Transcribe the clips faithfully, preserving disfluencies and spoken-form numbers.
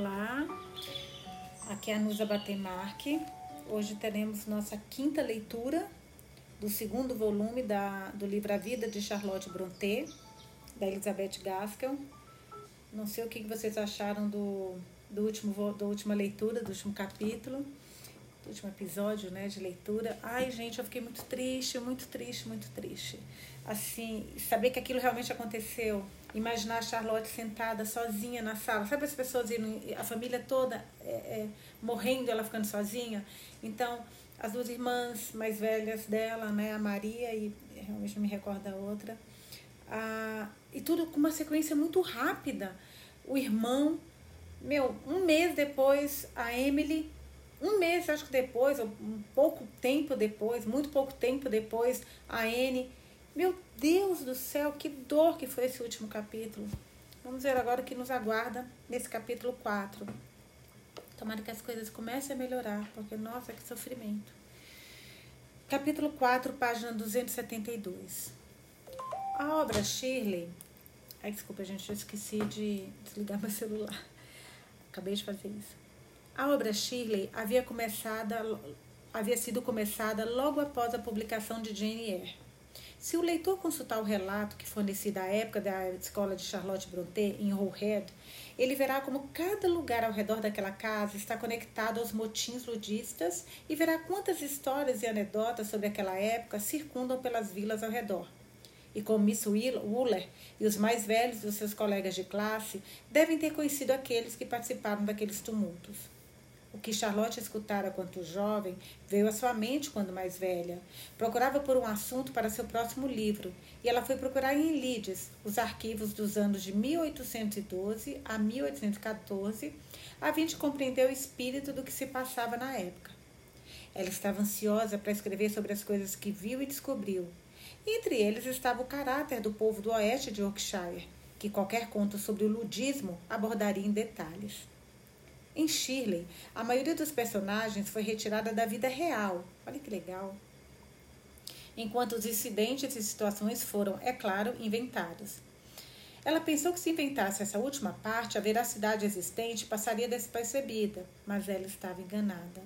Olá, aqui é a Nusa Batemarque. Hoje teremos nossa quinta leitura do segundo volume da, do livro A Vida de Charlotte Brontë, da Elizabeth Gaskell. Não sei o que vocês acharam do, do último, da última leitura, do último capítulo, do último episódio, né, de leitura. Ai, gente, eu fiquei muito triste, muito triste, muito triste. Assim, saber que aquilo realmente aconteceu. Imaginar a Charlotte sentada sozinha na sala. Sabe as pessoas, indo, a família toda é, é, morrendo, ela ficando sozinha? Então, as duas irmãs mais velhas dela, né, a Maria, e realmente não me recordo a outra. Ah, e tudo com uma sequência muito rápida. O irmão, meu, um mês depois, a Emily, um mês acho que depois, ou um pouco tempo depois, muito pouco tempo depois, a Anne. Meu Deus do céu, que dor que foi esse último capítulo. Vamos ver agora o que nos aguarda nesse capítulo quatro. Tomara que as coisas comecem a melhorar, porque, nossa, que sofrimento. Capítulo quatro, página duzentos e setenta e dois. A obra Shirley... Ai, desculpa, gente, eu esqueci de desligar meu celular. Acabei de fazer isso. A obra Shirley havia, começada, havia sido começada logo após a publicação de Jane Eyre. Se o leitor consultar o relato que forneci da época da escola de Charlotte Brontë em Haworth, ele verá como cada lugar ao redor daquela casa está conectado aos motins ludistas e verá quantas histórias e anedotas sobre aquela época circundam pelas vilas ao redor. E como Miss Wooller e os mais velhos dos seus colegas de classe devem ter conhecido aqueles que participaram daqueles tumultos. O que Charlotte escutara quanto jovem veio à sua mente quando mais velha. Procurava por um assunto para seu próximo livro, e ela foi procurar em Leeds os arquivos dos anos de mil oitocentos e doze a mil oitocentos e catorze, a fim de compreender o espírito do que se passava na época. Ela estava ansiosa para escrever sobre as coisas que viu e descobriu. Entre eles estava o caráter do povo do oeste de Yorkshire, que qualquer conto sobre o ludismo abordaria em detalhes. Em Shirley, a maioria dos personagens foi retirada da vida real. Olha que legal. Enquanto os incidentes e situações foram, é claro, inventados. Ela pensou que se inventasse essa última parte, a veracidade existente passaria despercebida, mas ela estava enganada.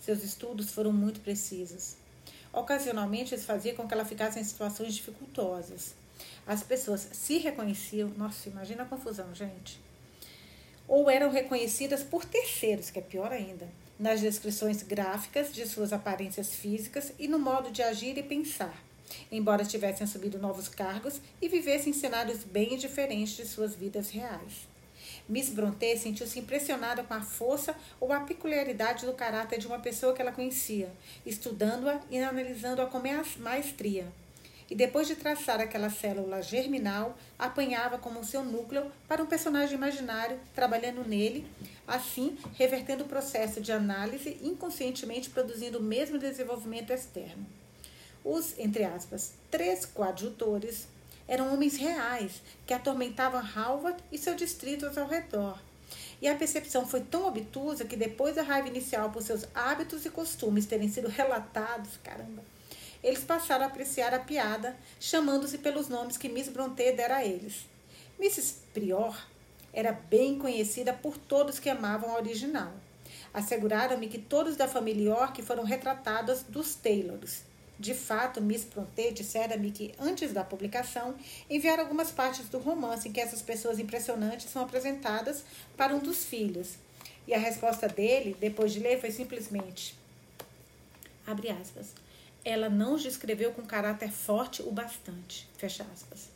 Seus estudos foram muito precisos. Ocasionalmente, isso fazia com que ela ficasse em situações dificultosas. As pessoas se reconheciam... Nossa, imagina a confusão, gente. Ou eram reconhecidas por terceiros, que é pior ainda, nas descrições gráficas de suas aparências físicas e no modo de agir e pensar, embora tivessem assumido novos cargos e vivessem cenários bem diferentes de suas vidas reais. Miss Brontë sentiu-se impressionada com a força ou a peculiaridade do caráter de uma pessoa que ela conhecia, estudando-a e analisando-a com maestria. E depois de traçar aquela célula germinal, apanhava como seu núcleo para um personagem imaginário, trabalhando nele, assim revertendo o processo de análise, inconscientemente produzindo o mesmo desenvolvimento externo. Os, entre aspas, três coadjutores eram homens reais que atormentavam Haworth e seus distritos ao redor. E a percepção foi tão obtusa que depois da raiva inicial por seus hábitos e costumes terem sido relatados, caramba, eles passaram a apreciar a piada, chamando-se pelos nomes que Miss Brontë dera a eles. Missus Prior era bem conhecida por todos que amavam a original. Asseguraram-me que todos da família York foram retratados dos Taylors. De fato, Miss Brontë dissera-me que, antes da publicação, enviaram algumas partes do romance em que essas pessoas impressionantes são apresentadas para um dos filhos. E a resposta dele, depois de ler, foi simplesmente... Abre aspas... Ela não os descreveu com caráter forte o bastante. Fecha aspas.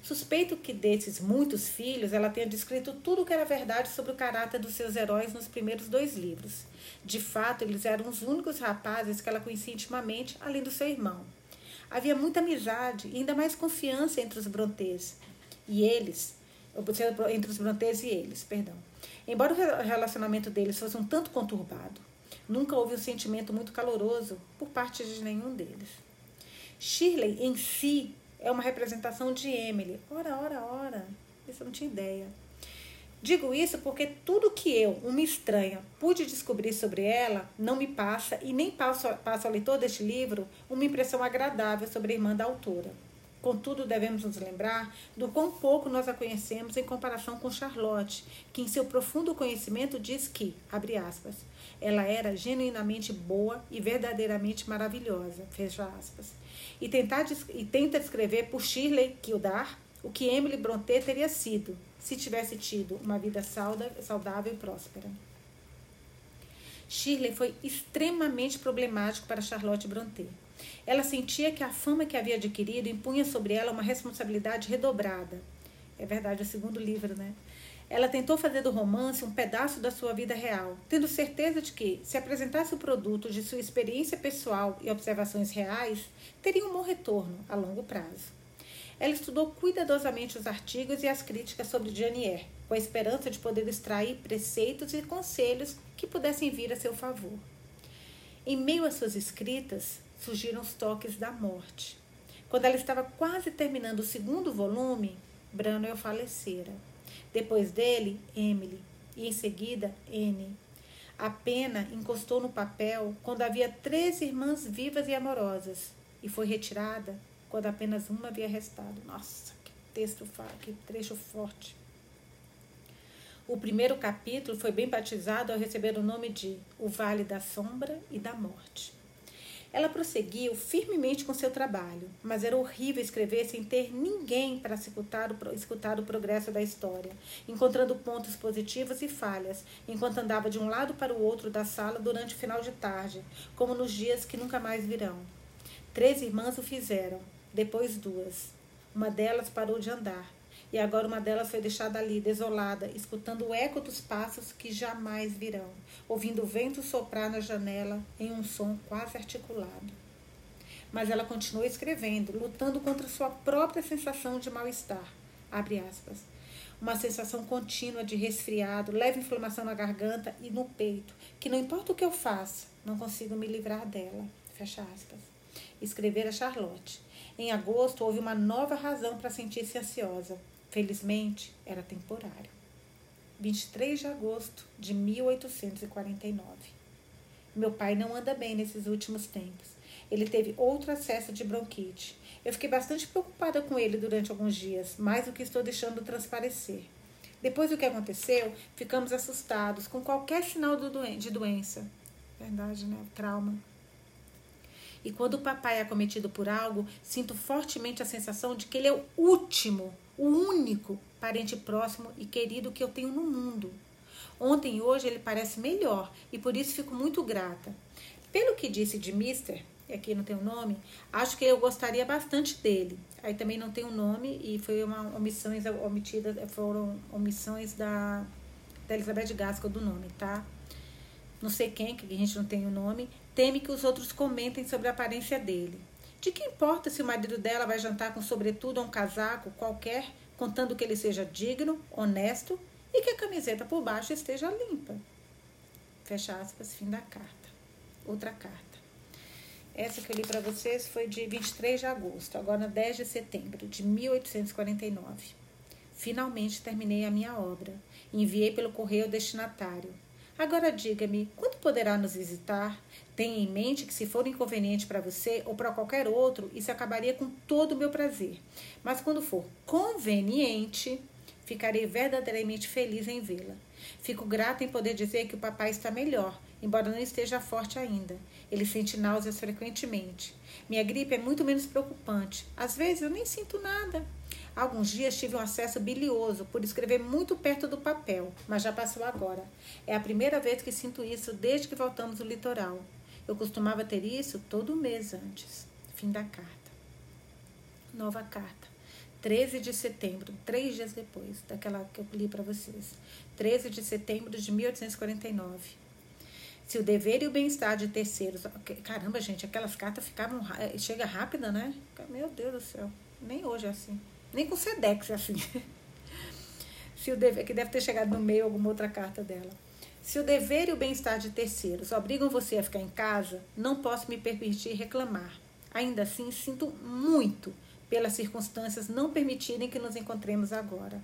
Suspeito que desses muitos filhos, ela tenha descrito tudo o que era verdade sobre o caráter dos seus heróis nos primeiros dois livros. De fato, eles eram os únicos rapazes que ela conhecia intimamente, além do seu irmão. Havia muita amizade e ainda mais confiança entre os Brontês e eles, entre os Brontês e eles, perdão. Embora o relacionamento deles fosse um tanto conturbado, nunca houve um sentimento muito caloroso por parte de nenhum deles. Shirley, em si, é uma representação de Emily. Ora, ora, ora. Isso eu não tinha ideia. Digo isso porque tudo que eu, uma estranha, pude descobrir sobre ela, não me passa e nem passa ao leitor deste livro uma impressão agradável sobre a irmã da autora. Contudo, devemos nos lembrar do quão pouco nós a conhecemos em comparação com Charlotte, que em seu profundo conhecimento diz que, abre aspas, ela era genuinamente boa e verdadeiramente maravilhosa, fecha aspas. E, tentar, e tenta descrever por Shirley Kildar o que Emily Brontë teria sido, se tivesse tido uma vida sauda, saudável e próspera. Shirley foi extremamente problemático para Charlotte Brontë. Ela sentia que a fama que havia adquirido impunha sobre ela uma responsabilidade redobrada. É verdade, é o segundo livro, né? Ela tentou fazer do romance um pedaço da sua vida real, tendo certeza de que, se apresentasse o produto de sua experiência pessoal e observações reais, teria um bom retorno a longo prazo. Ela estudou cuidadosamente os artigos e as críticas sobre Jane Eyre, com a esperança de poder extrair preceitos e conselhos que pudessem vir a seu favor. Em meio às suas escritas, surgiram os toques da morte. Quando ela estava quase terminando o segundo volume, Branwell falecera. Depois dele, Emily, e em seguida, Anne. A pena encostou no papel quando havia três irmãs vivas e amorosas, e foi retirada quando apenas uma havia restado. Nossa, que texto, que trecho forte. O primeiro capítulo foi bem batizado ao receber o nome de O Vale da Sombra e da Morte. Ela prosseguiu firmemente com seu trabalho, mas era horrível escrever sem ter ninguém para escutar o, escutar o progresso da história, encontrando pontos positivos e falhas, enquanto andava de um lado para o outro da sala durante o final de tarde, como nos dias que nunca mais virão. Três irmãs o fizeram, depois duas. Uma delas parou de andar, e agora uma delas foi deixada ali, desolada, escutando o eco dos passos que jamais virão, ouvindo o vento soprar na janela em um som quase articulado. Mas ela continuou escrevendo, lutando contra sua própria sensação de mal-estar, abre aspas, uma sensação contínua de resfriado, leve inflamação na garganta e no peito, que não importa o que eu faça, não consigo me livrar dela, fecha aspas. Escrever a Charlotte. Em agosto, houve uma nova razão para sentir-se ansiosa. Felizmente, era temporário. vinte e três de agosto de mil oitocentos e quarenta e nove. Meu pai não anda bem nesses últimos tempos. Ele teve outro acesso de bronquite. Eu fiquei bastante preocupada com ele durante alguns dias, mais do que estou deixando transparecer. Depois do que aconteceu, ficamos assustados com qualquer sinal de doença. Verdade, né? Trauma. E quando o papai é acometido por algo, sinto fortemente a sensação de que ele é o último, o único parente próximo e querido que eu tenho no mundo. Ontem e hoje ele parece melhor e por isso fico muito grata. Pelo que disse de mister, e aqui não tem o nome, acho que eu gostaria bastante dele. Aí também não tem o nome e foi uma omissões omitidas, foram omissões da, da Elizabeth Gaskell do nome, tá? Não sei quem, que a gente não tem o nome, teme que os outros comentem sobre a aparência dele. De que importa se o marido dela vai jantar com sobretudo ou um casaco qualquer, contando que ele seja digno, honesto e que a camiseta por baixo esteja limpa? Fecha aspas, fim da carta. Outra carta. Essa que eu li para vocês foi de vinte e três de agosto, agora dez de setembro de mil oitocentos e quarenta e nove. Finalmente terminei a minha obra. Enviei pelo correio destinatário. Agora diga-me, quando poderá nos visitar? Tenha em mente que se for inconveniente para você ou para qualquer outro, isso acabaria com todo o meu prazer. Mas quando for conveniente, ficarei verdadeiramente feliz em vê-la. Fico grata em poder dizer que o papai está melhor, embora não esteja forte ainda. Ele sente náuseas frequentemente. Minha gripe é muito menos preocupante. Às vezes eu nem sinto nada. Há alguns dias tive um acesso bilioso por escrever muito perto do papel, mas já passou agora. É a primeira vez que sinto isso desde que voltamos do litoral. Eu costumava ter isso todo mês antes. Fim da carta. Nova carta. treze de setembro, três dias depois daquela que eu li para vocês. treze de setembro de mil oitocentos e quarenta e nove. Se o dever e o bem-estar de terceiros... Caramba, gente, aquelas cartas ficavam... Chega rápida, né? Meu Deus do céu. Nem hoje é assim. Nem com Sedex, assim. Se o dever, que deve ter chegado no meio alguma outra carta dela. Se o dever e o bem-estar de terceiros obrigam você a ficar em casa, não posso me permitir reclamar. Ainda assim, sinto muito pelas circunstâncias não permitirem que nos encontremos agora.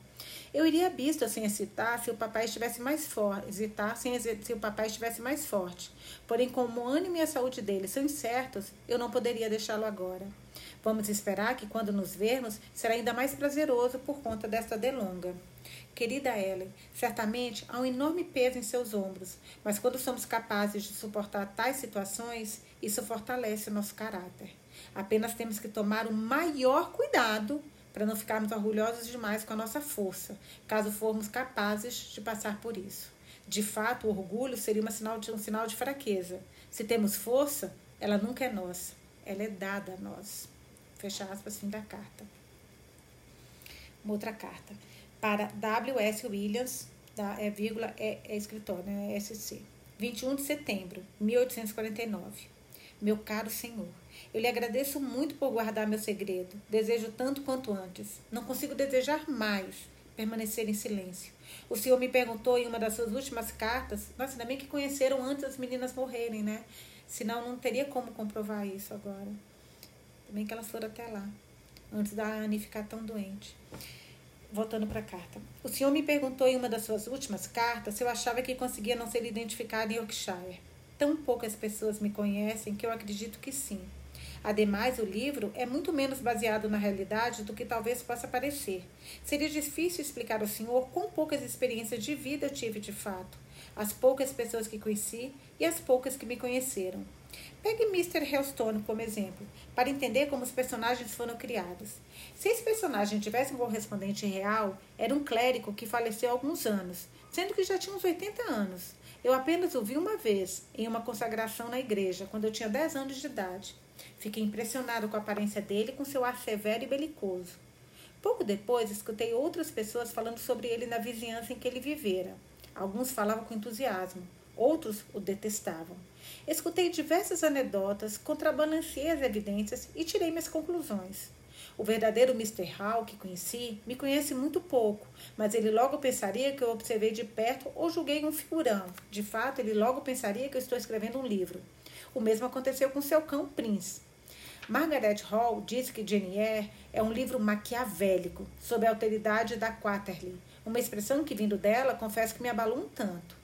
Eu iria à vista sem hesitar se o papai estivesse mais forte, hesitar sem se o papai estivesse mais forte. Porém, como o ânimo e a saúde dele são incertos, eu não poderia deixá-lo agora. Vamos esperar que quando nos vermos será ainda mais prazeroso por conta desta delonga. Querida Ellen, certamente há um enorme peso em seus ombros, mas quando somos capazes de suportar tais situações, isso fortalece o nosso caráter. Apenas temos que tomar o maior cuidado para não ficarmos orgulhosos demais com a nossa força, caso formos capazes de passar por isso. De fato, o orgulho seria um sinal de, um sinal de fraqueza. Se temos força, ela nunca é nossa, ela é dada a nós. Fecha aspas, fim da carta. Uma outra carta. Para W S. Williams, da, é, vírgula, é, é escritor, né? S C. vinte e um de setembro de mil oitocentos e quarenta e nove. Meu caro senhor, eu lhe agradeço muito por guardar meu segredo. Desejo tanto quanto antes. Não consigo desejar mais permanecer em silêncio. O senhor me perguntou em uma das suas últimas cartas... Nossa, ainda bem que conheceram antes das meninas morrerem, né? Senão não teria como comprovar isso agora. Também que elas foram até lá, antes da Anne ficar tão doente. Voltando para a carta. O senhor me perguntou em uma das suas últimas cartas se eu achava que conseguia não ser identificada em Yorkshire. Tão poucas pessoas me conhecem que eu acredito que sim. Ademais, o livro é muito menos baseado na realidade do que talvez possa parecer. Seria difícil explicar ao senhor quão poucas experiências de vida eu tive de fato, as poucas pessoas que conheci e as poucas que me conheceram. Pegue mister Hellstone como exemplo, para entender como os personagens foram criados. Se esse personagem tivesse um correspondente real, era um clérigo que faleceu há alguns anos, sendo que já tinha uns oitenta anos. Eu apenas o vi uma vez, em uma consagração na igreja, quando eu tinha dez anos de idade. Fiquei impressionado com a aparência dele e com seu ar severo e belicoso. Pouco depois, escutei outras pessoas falando sobre ele na vizinhança em que ele vivera. Alguns falavam com entusiasmo, outros o detestavam. Escutei diversas anedotas, contrabalanceei as evidências e tirei minhas conclusões. O verdadeiro mister Hall, que conheci, me conhece muito pouco, mas ele logo pensaria que eu observei de perto ou julguei um figurão. De fato, ele logo pensaria que eu estou escrevendo um livro. O mesmo aconteceu com seu cão, Prince. Margaret Hall disse que Jane Eyre é um livro maquiavélico, sob a autoridade da Quaterly. Uma expressão que, vindo dela, confesso que me abalou um tanto.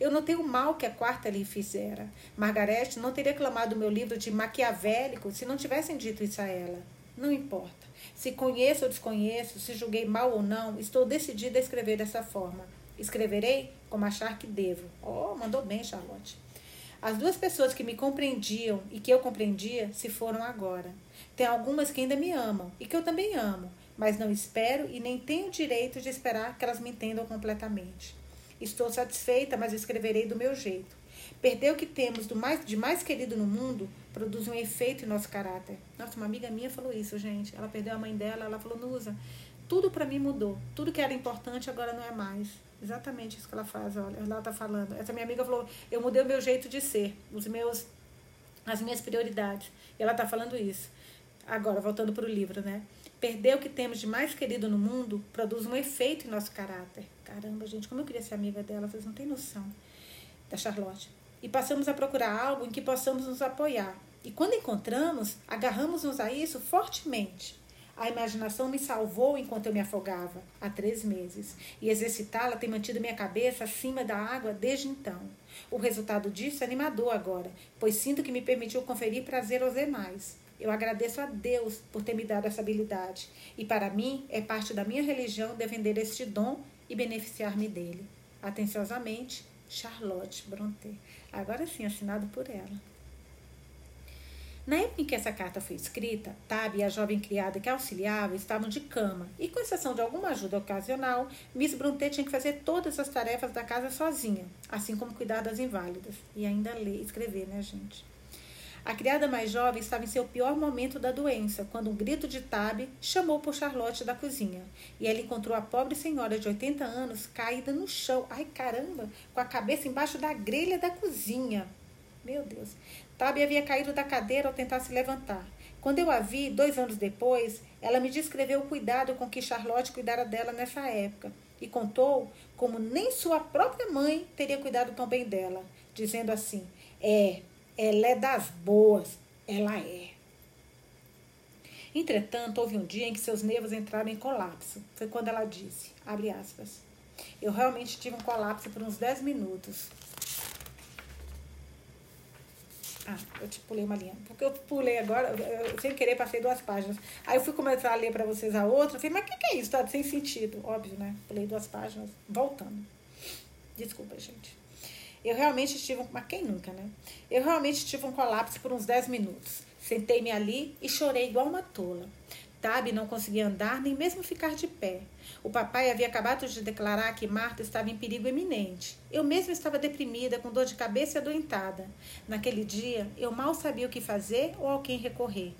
Eu notei o mal que a Quaterly fizera. Margaret não teria clamado meu livro de maquiavélico se não tivessem dito isso a ela. Não importa. Se conheço ou desconheço, se julguei mal ou não, estou decidida a escrever dessa forma. Escreverei como achar que devo. Oh, mandou bem, Charlotte. As duas pessoas que me compreendiam e que eu compreendia se foram agora. Tem algumas que ainda me amam e que eu também amo, mas não espero e nem tenho o direito de esperar que elas me entendam completamente. Estou satisfeita, mas escreverei do meu jeito. Perder o que temos do mais, de mais querido no mundo produz um efeito em nosso caráter. Nossa, uma amiga minha falou isso, gente. Ela perdeu a mãe dela, ela falou, Nusa, tudo pra mim mudou. Tudo que era importante agora não é mais. Exatamente isso que ela faz, olha. Ela tá falando. Essa minha amiga falou, eu mudei o meu jeito de ser, os meus, as minhas prioridades. E ela tá falando isso. Agora, voltando pro livro, né? Perder o que temos de mais querido no mundo produz um efeito em nosso caráter. Caramba, gente, como eu queria ser amiga dela, vocês não têm noção. Da Charlotte. E passamos a procurar algo em que possamos nos apoiar. E quando encontramos, agarramos-nos a isso fortemente. A imaginação me salvou enquanto eu me afogava, há três meses. E exercitá-la tem mantido minha cabeça acima da água desde então. O resultado disso é animador agora, pois sinto que me permitiu conferir prazer aos demais. Eu agradeço a Deus por ter me dado essa habilidade. E para mim, é parte da minha religião defender este dom e beneficiar-me dele. Atenciosamente, Charlotte Brontë. Agora sim, assinado por ela. Na época em que essa carta foi escrita, Tabby e a jovem criada que a auxiliava estavam de cama e, com exceção de alguma ajuda ocasional, Miss Brontë tinha que fazer todas as tarefas da casa sozinha, assim como cuidar das inválidas e ainda ler e escrever, né, gente? A criada mais jovem estava em seu pior momento da doença, quando um grito de Tabby chamou por Charlotte da cozinha e ela encontrou a pobre senhora de oitenta anos caída no chão, ai caramba, com a cabeça embaixo da grelha da cozinha. Meu Deus. Tabby havia caído da cadeira ao tentar se levantar. Quando eu a vi, dois anos depois, ela me descreveu o cuidado com que Charlotte cuidara dela nessa época e contou como nem sua própria mãe teria cuidado tão bem dela, dizendo assim, é, ela é das boas, ela é. Entretanto, houve um dia em que seus nervos entraram em colapso. Foi quando ela disse, abre aspas, eu realmente tive um colapso por uns dez minutos. Ah, eu te pulei uma linha. Porque eu pulei agora, eu, sem querer, passei duas páginas. Aí eu fui começar a ler para vocês a outra. Eu falei, mas o que, que é isso? Tá sem sentido. Óbvio, né? Pulei duas páginas. Voltando. Desculpa, gente. Eu realmente tive um... Mas quem nunca, né? Eu realmente tive um colapso por uns dez minutos. Sentei-me ali e chorei igual uma tola. Tabby não conseguia andar nem mesmo ficar de pé. O papai havia acabado de declarar que Marta estava em perigo iminente. Eu mesma estava deprimida, com dor de cabeça e adoentada. Naquele dia, eu mal sabia o que fazer ou a quem recorrer.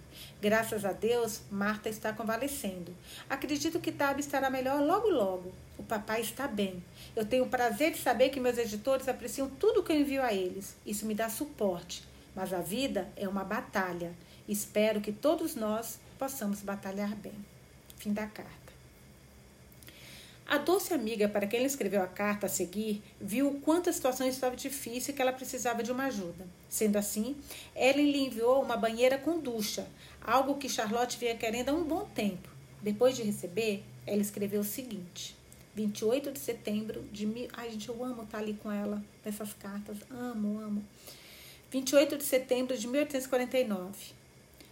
Graças a Deus, Marta está convalescendo. Acredito que Tabby estará melhor logo logo. O papai está bem. Eu tenho o prazer de saber que meus editores apreciam tudo que eu envio a eles. Isso me dá suporte. Mas a vida é uma batalha. Espero que todos nós possamos batalhar bem. Fim da carta. A doce amiga para quem ela escreveu a carta a seguir viu o quanto a situação estava difícil e que ela precisava de uma ajuda. Sendo assim, Ellen lhe enviou uma banheira com ducha, algo que Charlotte vinha querendo há um bom tempo. Depois de receber, ela escreveu o seguinte: vinte e oito de setembro de mil... Ai, gente, eu amo estar ali com ela nessas cartas. Amo, amo. vinte e oito de setembro de mil oitocentos e quarenta e nove.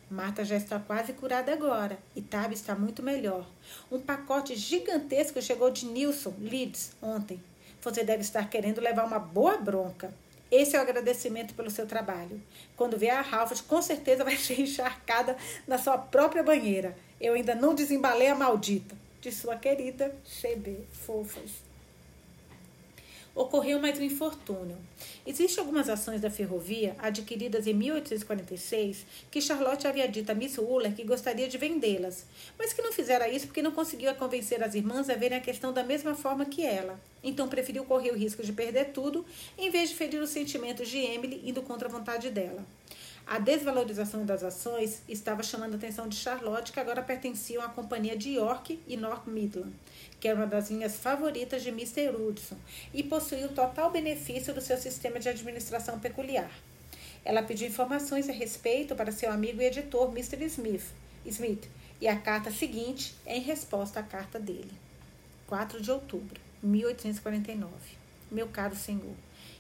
Marta já está quase curada agora e Tabby está muito melhor. Um pacote gigantesco chegou de Nilson, Leeds, ontem. Você deve estar querendo levar uma boa bronca. Esse é o agradecimento pelo seu trabalho. Quando vier a Haworth, com certeza vai ser encharcada na sua própria banheira. Eu ainda não desembalei a maldita. De sua querida C B. Fofas. Ocorreu mais um infortúnio. Existem algumas ações da ferrovia, adquiridas em mil oitocentos e quarenta e seis, que Charlotte havia dito a Miss Wooller que gostaria de vendê-las, mas que não fizera isso porque não conseguia convencer as irmãs a verem a questão da mesma forma que ela. Então preferiu correr o risco de perder tudo, em vez de ferir os sentimentos de Emily indo contra a vontade dela. A desvalorização das ações estava chamando a atenção de Charlotte, que agora pertenciam à companhia de York e North Midland, que era uma das linhas favoritas de mister Hudson e possuía o total benefício do seu sistema de administração peculiar. Ela pediu informações a respeito para seu amigo e editor mister Smith, Smith e a carta seguinte é em resposta à carta dele. quatro de outubro de mil oitocentos e quarenta e nove. Meu caro senhor,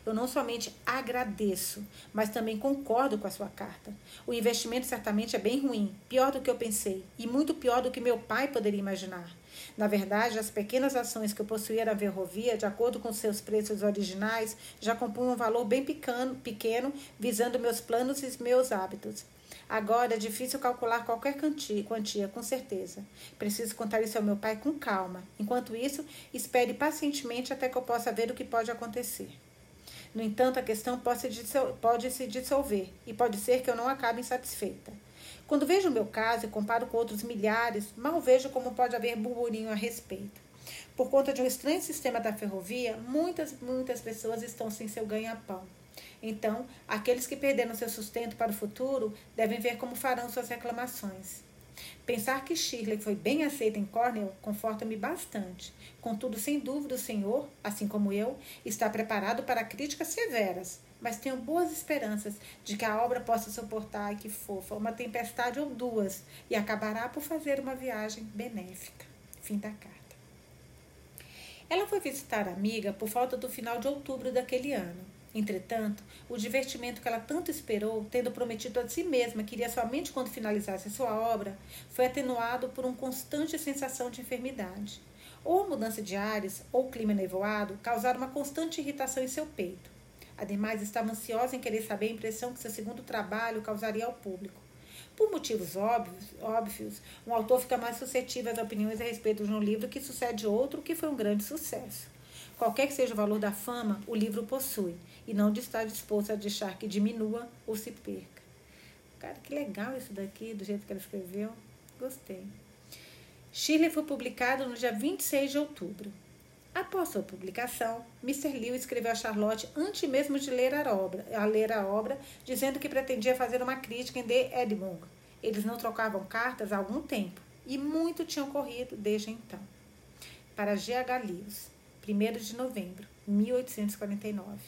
eu não somente agradeço, mas também concordo com a sua carta. O investimento certamente é bem ruim, pior do que eu pensei, e muito pior do que meu pai poderia imaginar. Na verdade, as pequenas ações que eu possuía na ferrovia, de acordo com seus preços originais, já compunham um valor bem pequeno, pequeno, visando meus planos e meus hábitos. Agora é difícil calcular qualquer quantia, com certeza. Preciso contar isso ao meu pai com calma. Enquanto isso, espere pacientemente até que eu possa ver o que pode acontecer. No entanto, a questão pode se dissolver e pode ser que eu não acabe insatisfeita. Quando vejo o meu caso e comparo com outros milhares, mal vejo como pode haver burburinho a respeito. Por conta de um estranho sistema da ferrovia, muitas, muitas pessoas estão sem seu ganha-pão. Então, aqueles que perderam seu sustento para o futuro devem ver como farão suas reclamações. Pensar que Shirley foi bem aceita em Cornell conforta-me bastante. Contudo, sem dúvida, o senhor, assim como eu, está preparado para críticas severas, mas tenho boas esperanças de que a obra possa suportar, ai que fofa, uma tempestade ou duas e acabará por fazer uma viagem benéfica. Fim da carta. Ela foi visitar a amiga por falta do final de outubro daquele ano. Entretanto, o divertimento que ela tanto esperou, tendo prometido a si mesma que iria somente quando finalizasse sua obra, foi atenuado por uma constante sensação de enfermidade. Ou a mudança de ares, ou o clima nevoado, causaram uma constante irritação em seu peito. Ademais, estava ansiosa em querer saber a impressão que seu segundo trabalho causaria ao público. Por motivos óbvios, óbvios, um autor fica mais suscetível às opiniões a respeito de um livro que sucede outro que foi um grande sucesso. Qualquer que seja o valor da fama, o livro possui, e não está disposto a deixar que diminua ou se perca. Cara, que legal isso daqui, do jeito que ela escreveu. Gostei. Shirley foi publicado no dia vinte e seis de outubro. Após sua publicação, mister Lewes escreveu a Charlotte antes mesmo de ler a obra, a ler a obra dizendo que pretendia fazer uma crítica em The Edinburgh. Eles não trocavam cartas há algum tempo, e muito tinha ocorrido desde então. Para G H Lewes. primeiro de novembro de mil oitocentos e quarenta e nove.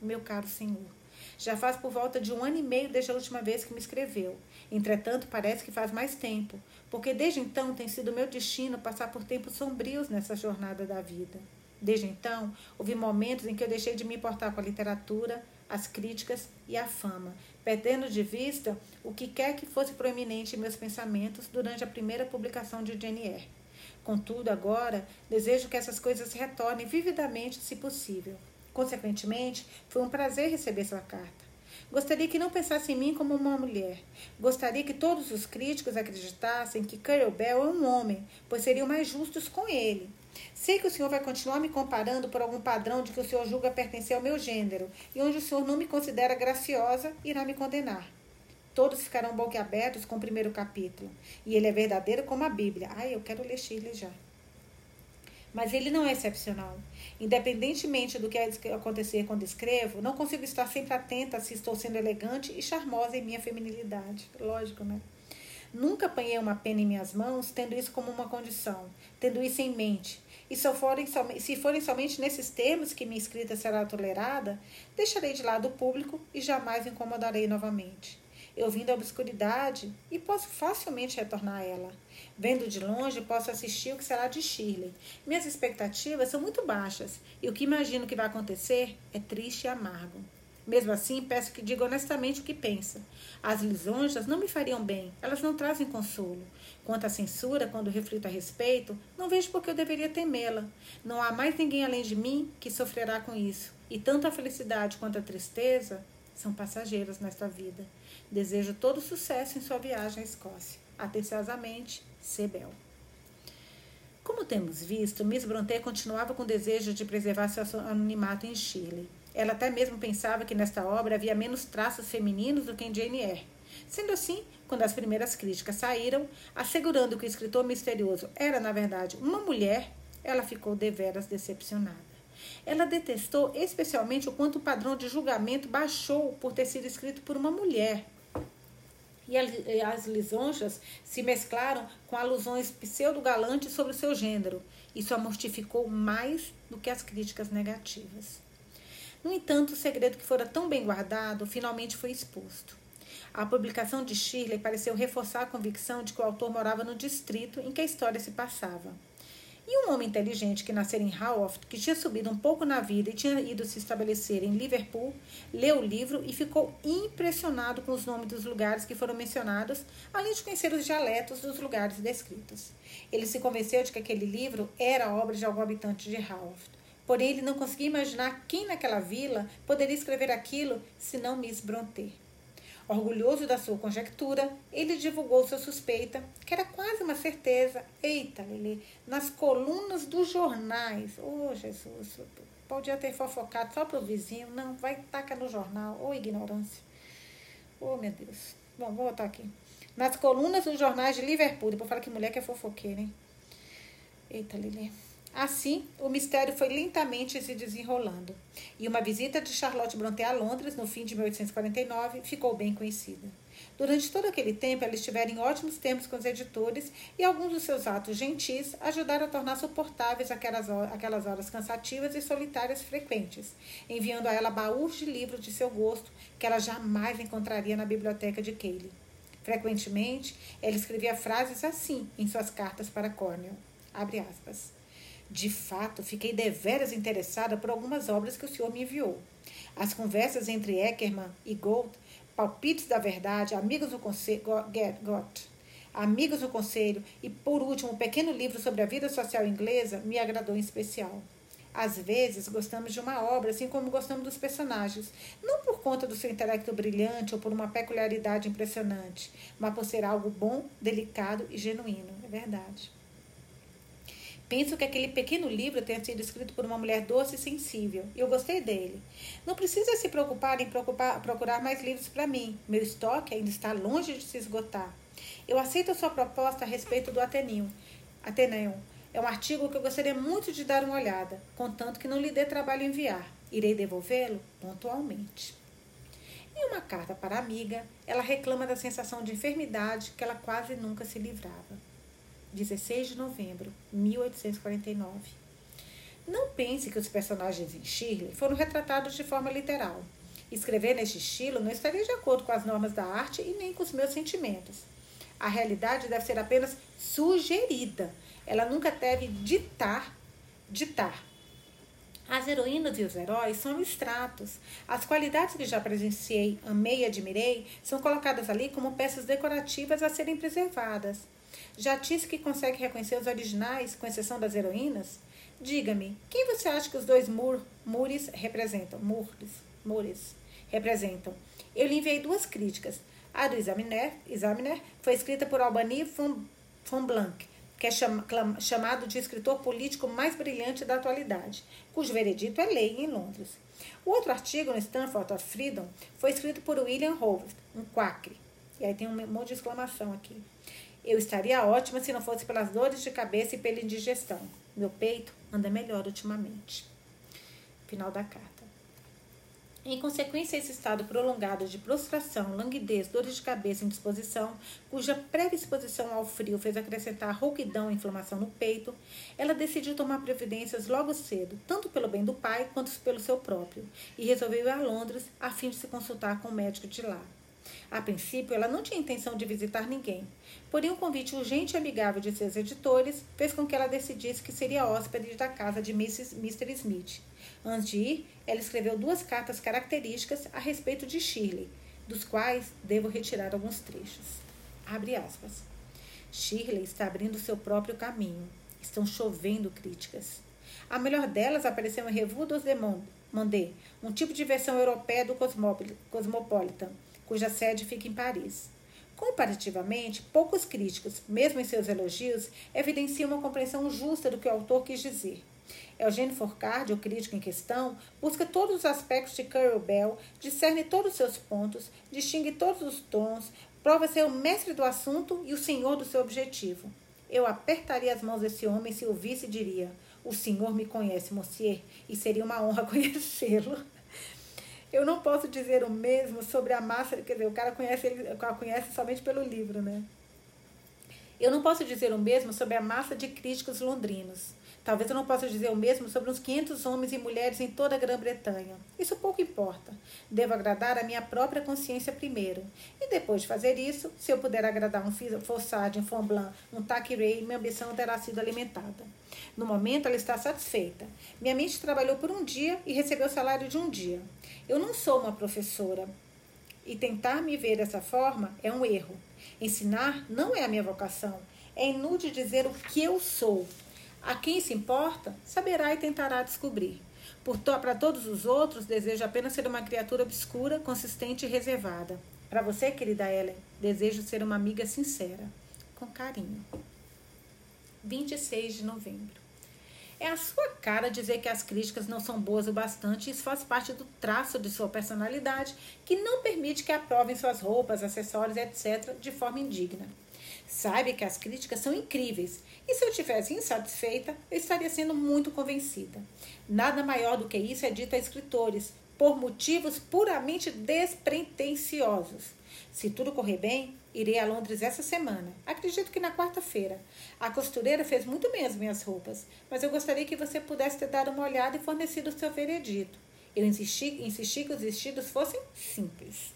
Meu caro senhor, já faz por volta de um ano e meio desde a última vez que me escreveu. Entretanto, parece que faz mais tempo, porque desde então tem sido meu destino passar por tempos sombrios nessa jornada da vida. Desde então, houve momentos em que eu deixei de me importar com a literatura, as críticas e a fama, perdendo de vista o que quer que fosse proeminente em meus pensamentos durante a primeira publicação de Jane Eyre. Contudo, agora, desejo que essas coisas retornem vividamente, se possível. Consequentemente, foi um prazer receber sua carta. Gostaria que não pensasse em mim como uma mulher. Gostaria que todos os críticos acreditassem que Currer Bell é um homem, pois seriam mais justos com ele. Sei que o senhor vai continuar me comparando por algum padrão de que o senhor julga pertencer ao meu gênero, e onde o senhor não me considera graciosa, irá me condenar. Todos ficarão boquiabertos com o primeiro capítulo, e ele é verdadeiro como a Bíblia. Ai, eu quero ler Shirley já. Mas ele não é excepcional. Independentemente do que acontecer quando escrevo, não consigo estar sempre atenta se estou sendo elegante e charmosa em minha feminilidade. Lógico, né? Nunca apanhei uma pena em minhas mãos, tendo isso como uma condição, tendo isso em mente. E se forem, se forem somente nesses termos que minha escrita será tolerada, deixarei de lado o público e jamais o incomodarei novamente. Eu vim da obscuridade e posso facilmente retornar a ela. Vendo de longe, posso assistir o que será de Shirley. Minhas expectativas são muito baixas e o que imagino que vai acontecer é triste e amargo. Mesmo assim, peço que diga honestamente o que pensa. As lisonjas não me fariam bem, elas não trazem consolo. Quanto à censura, quando reflito a respeito, não vejo por que eu deveria temê-la. Não há mais ninguém além de mim que sofrerá com isso. E tanto a felicidade quanto a tristeza são passageiras nesta vida. Desejo todo sucesso em sua viagem à Escócia. Atenciosamente, C. Bell. Como temos visto, Miss Brontë continuava com o desejo de preservar seu anonimato em Shirley. Ela até mesmo pensava que nesta obra havia menos traços femininos do que em Jane Eyre. Sendo assim, quando as primeiras críticas saíram, assegurando que o escritor misterioso era, na verdade, uma mulher, ela ficou deveras decepcionada. Ela detestou especialmente o quanto o padrão de julgamento baixou por ter sido escrito por uma mulher. E as lisonjas se mesclaram com alusões pseudo-galantes sobre o seu gênero. Isso a mortificou mais do que as críticas negativas. No entanto, o segredo que fora tão bem guardado finalmente foi exposto. A publicação de Shirley pareceu reforçar a convicção de que o autor morava no distrito em que a história se passava. E um homem inteligente que nascera em Haworth, que tinha subido um pouco na vida e tinha ido se estabelecer em Liverpool, leu o livro e ficou impressionado com os nomes dos lugares que foram mencionados, além de conhecer os dialetos dos lugares descritos. Ele se convenceu de que aquele livro era obra de algum habitante de Haworth. Porém, ele não conseguia imaginar quem naquela vila poderia escrever aquilo, senão Miss Brontë. Orgulhoso da sua conjectura, ele divulgou sua suspeita, que era quase uma certeza, eita, Lili, nas colunas dos jornais. Ô, oh, Jesus, podia ter fofocado só para o vizinho. Não, vai, taca no jornal. Ô, oh, ignorância. Ô, oh, meu Deus. Bom, vou botar aqui. Nas colunas dos jornais de Liverpool. Depois fala que mulher que é fofoqueira, hein? Eita, Lili. Assim, o mistério foi lentamente se desenrolando, e uma visita de Charlotte Brontë a Londres, no fim de mil oitocentos e quarenta e nove, ficou bem conhecida. Durante todo aquele tempo, ela estivera em ótimos termos com os editores, e alguns dos seus atos gentis ajudaram a tornar suportáveis aquelas, aquelas horas cansativas e solitárias frequentes, enviando a ela baús de livros de seu gosto, que ela jamais encontraria na biblioteca de Keighley. Frequentemente, ela escrevia frases assim em suas cartas para Cornell, abre aspas, de fato, fiquei deveras interessada por algumas obras que o senhor me enviou. As conversas entre Eckermann e Gold, palpites da verdade, amigos do conselho, Gott, amigos do conselho e, por último, um pequeno livro sobre a vida social inglesa me agradou em especial. Às vezes, gostamos de uma obra, assim como gostamos dos personagens, não por conta do seu intelecto brilhante ou por uma peculiaridade impressionante, mas por ser algo bom, delicado e genuíno. É verdade. Penso que aquele pequeno livro tenha sido escrito por uma mulher doce e sensível, e eu gostei dele. Não precisa se preocupar em preocupar, procurar mais livros para mim. Meu estoque ainda está longe de se esgotar. Eu aceito a sua proposta a respeito do Ateneu. Ateneu é um artigo que eu gostaria muito de dar uma olhada, contanto que não lhe dê trabalho enviar. Irei devolvê-lo pontualmente. Em uma carta para a amiga, ela reclama da sensação de enfermidade que ela quase nunca se livrava. dezesseis de novembro de mil oitocentos e quarenta e nove. Não pense que os personagens em Shirley foram retratados de forma literal. Escrever neste estilo não estaria de acordo com as normas da arte e nem com os meus sentimentos. A realidade deve ser apenas sugerida. Ela nunca deve ditar, ditar As heroínas e os heróis são abstratos. As qualidades que já presenciei, amei e admirei são colocadas ali como peças decorativas a serem preservadas. Já disse que consegue reconhecer os originais, com exceção das heroínas? Diga-me, quem você acha que os dois mur, mures representam? Mures, mures representam. Eu lhe enviei duas críticas. A do Examiner, Examiner foi escrita por Albany Fonblanque, que é cham, clam, chamado de escritor político mais brilhante da atualidade, cujo veredito é lei em Londres. O outro artigo, no Stanford of Freedom, foi escrito por William Howard, um quack. E aí tem um monte de exclamação aqui. Eu estaria ótima se não fosse pelas dores de cabeça e pela indigestão. Meu peito anda melhor ultimamente. Final da carta. Em consequência a esse estado prolongado de prostração, languidez, dores de cabeça e indisposição, cuja prévia exposição ao frio fez acrescentar rouquidão e inflamação no peito, ela decidiu tomar providências logo cedo, tanto pelo bem do pai quanto pelo seu próprio, e resolveu ir a Londres a fim de se consultar com o médico de lá. A princípio, ela não tinha intenção de visitar ninguém, porém um convite urgente e amigável de seus editores fez com que ela decidisse que seria hóspede da casa de mister Smith. Antes de ir, ela escreveu duas cartas características a respeito de Shirley, dos quais devo retirar alguns trechos. Abre aspas. Shirley está abrindo seu próprio caminho. Estão chovendo críticas. A melhor delas apareceu em Revue dos Mondes, um tipo de versão europeia do Cosmopolitan, cuja sede fica em Paris. Comparativamente, poucos críticos, mesmo em seus elogios, evidenciam uma compreensão justa do que o autor quis dizer. Eugênio Forcard, o crítico em questão, busca todos os aspectos de Currer Bell, discerne todos os seus pontos, distingue todos os tons, prova ser o mestre do assunto e o senhor do seu objetivo. Eu apertaria as mãos desse homem se o visse e diria: o senhor me conhece, monsieur, e seria uma honra conhecê-lo. Eu não posso dizer o mesmo sobre a massa, quer dizer, o cara conhece, ele conhece somente pelo livro, né? Eu não posso dizer o mesmo sobre a massa de críticos londrinos. Talvez eu não possa dizer o mesmo sobre uns quinhentos homens e mulheres em toda a Grã-Bretanha. Isso pouco importa. Devo agradar a minha própria consciência primeiro. E depois de fazer isso, se eu puder agradar um Fonsard, um Fonblanc, um Thackeray, minha ambição terá sido alimentada. No momento, ela está satisfeita. Minha mente trabalhou por um dia e recebeu o salário de um dia. Eu não sou uma professora. E tentar me ver dessa forma é um erro. Ensinar não é a minha vocação. É inútil dizer o que eu sou. A quem se importa, saberá e tentará descobrir. To- Para todos os outros, desejo apenas ser uma criatura obscura, consistente e reservada. Para você, querida Ellen, desejo ser uma amiga sincera. Com carinho. vinte e seis de novembro. É a sua cara dizer que as críticas não são boas o bastante, e isso faz parte do traço de sua personalidade, que não permite que aprovem suas roupas, acessórios, etcétera, de forma indigna. Saiba que as críticas são incríveis, e se eu estivesse insatisfeita, eu estaria sendo muito convencida. Nada maior do que isso é dito a escritores, por motivos puramente despretensiosos. Se tudo correr bem, irei a Londres essa semana. Acredito que na quarta-feira. A costureira fez muito bem as minhas roupas, mas eu gostaria que você pudesse ter dado uma olhada e fornecido o seu veredito. Eu insisti, insisti que os vestidos fossem simples.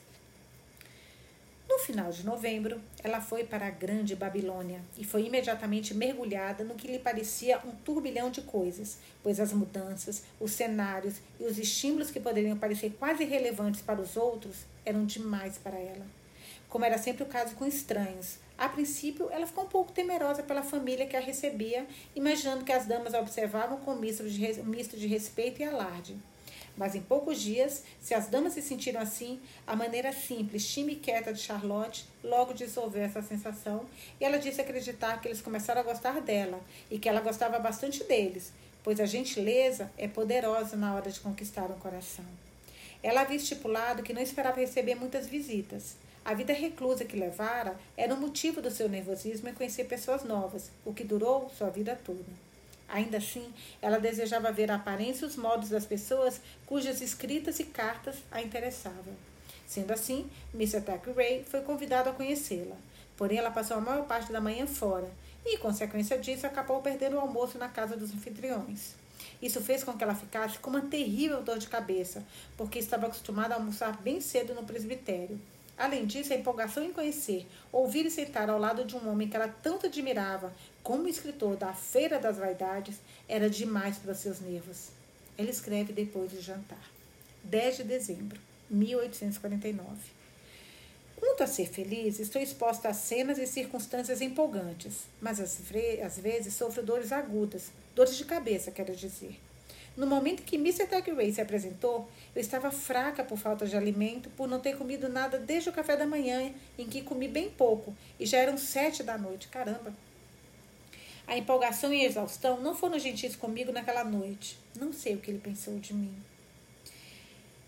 No final de novembro, ela foi para a Grande Babilônia e foi imediatamente mergulhada no que lhe parecia um turbilhão de coisas, pois as mudanças, os cenários e os estímulos que poderiam parecer quase irrelevantes para os outros eram demais para ela. Como era sempre o caso com estranhos, a princípio ela ficou um pouco temerosa pela família que a recebia, imaginando que as damas a observavam com um misto de, um misto de respeito e alarde. Mas em poucos dias, se as damas se sentiram assim, a maneira simples, tímida e quieta de Charlotte logo dissolveu essa sensação e ela disse acreditar que eles começaram a gostar dela e que ela gostava bastante deles, pois a gentileza é poderosa na hora de conquistar um coração. Ela havia estipulado que não esperava receber muitas visitas. A vida reclusa que levara era o motivo do seu nervosismo em conhecer pessoas novas, o que durou sua vida toda. Ainda assim, ela desejava ver a aparência e os modos das pessoas cujas escritas e cartas a interessavam. Sendo assim, mister Thackeray foi convidado a conhecê-la. Porém, ela passou a maior parte da manhã fora e, em consequência disso, acabou perdendo o almoço na casa dos anfitriões. Isso fez com que ela ficasse com uma terrível dor de cabeça, porque estava acostumada a almoçar bem cedo no presbitério. Além disso, a empolgação em conhecer, ouvir e sentar ao lado de um homem que ela tanto admirava como escritor da Feira das Vaidades era demais para os seus nervos. Ela escreve depois de jantar. dez de dezembro de mil oitocentos e quarenta e nove. Quanto a ser feliz, estou exposta a cenas e circunstâncias empolgantes, mas às, às vezes sofro dores agudas, dores de cabeça, quero dizer. No momento que mister Thackeray se apresentou, eu estava fraca por falta de alimento, por não ter comido nada desde o café da manhã, em que comi bem pouco, e já eram sete da noite. Caramba! A empolgação e a exaustão não foram gentis comigo naquela noite. Não sei o que ele pensou de mim.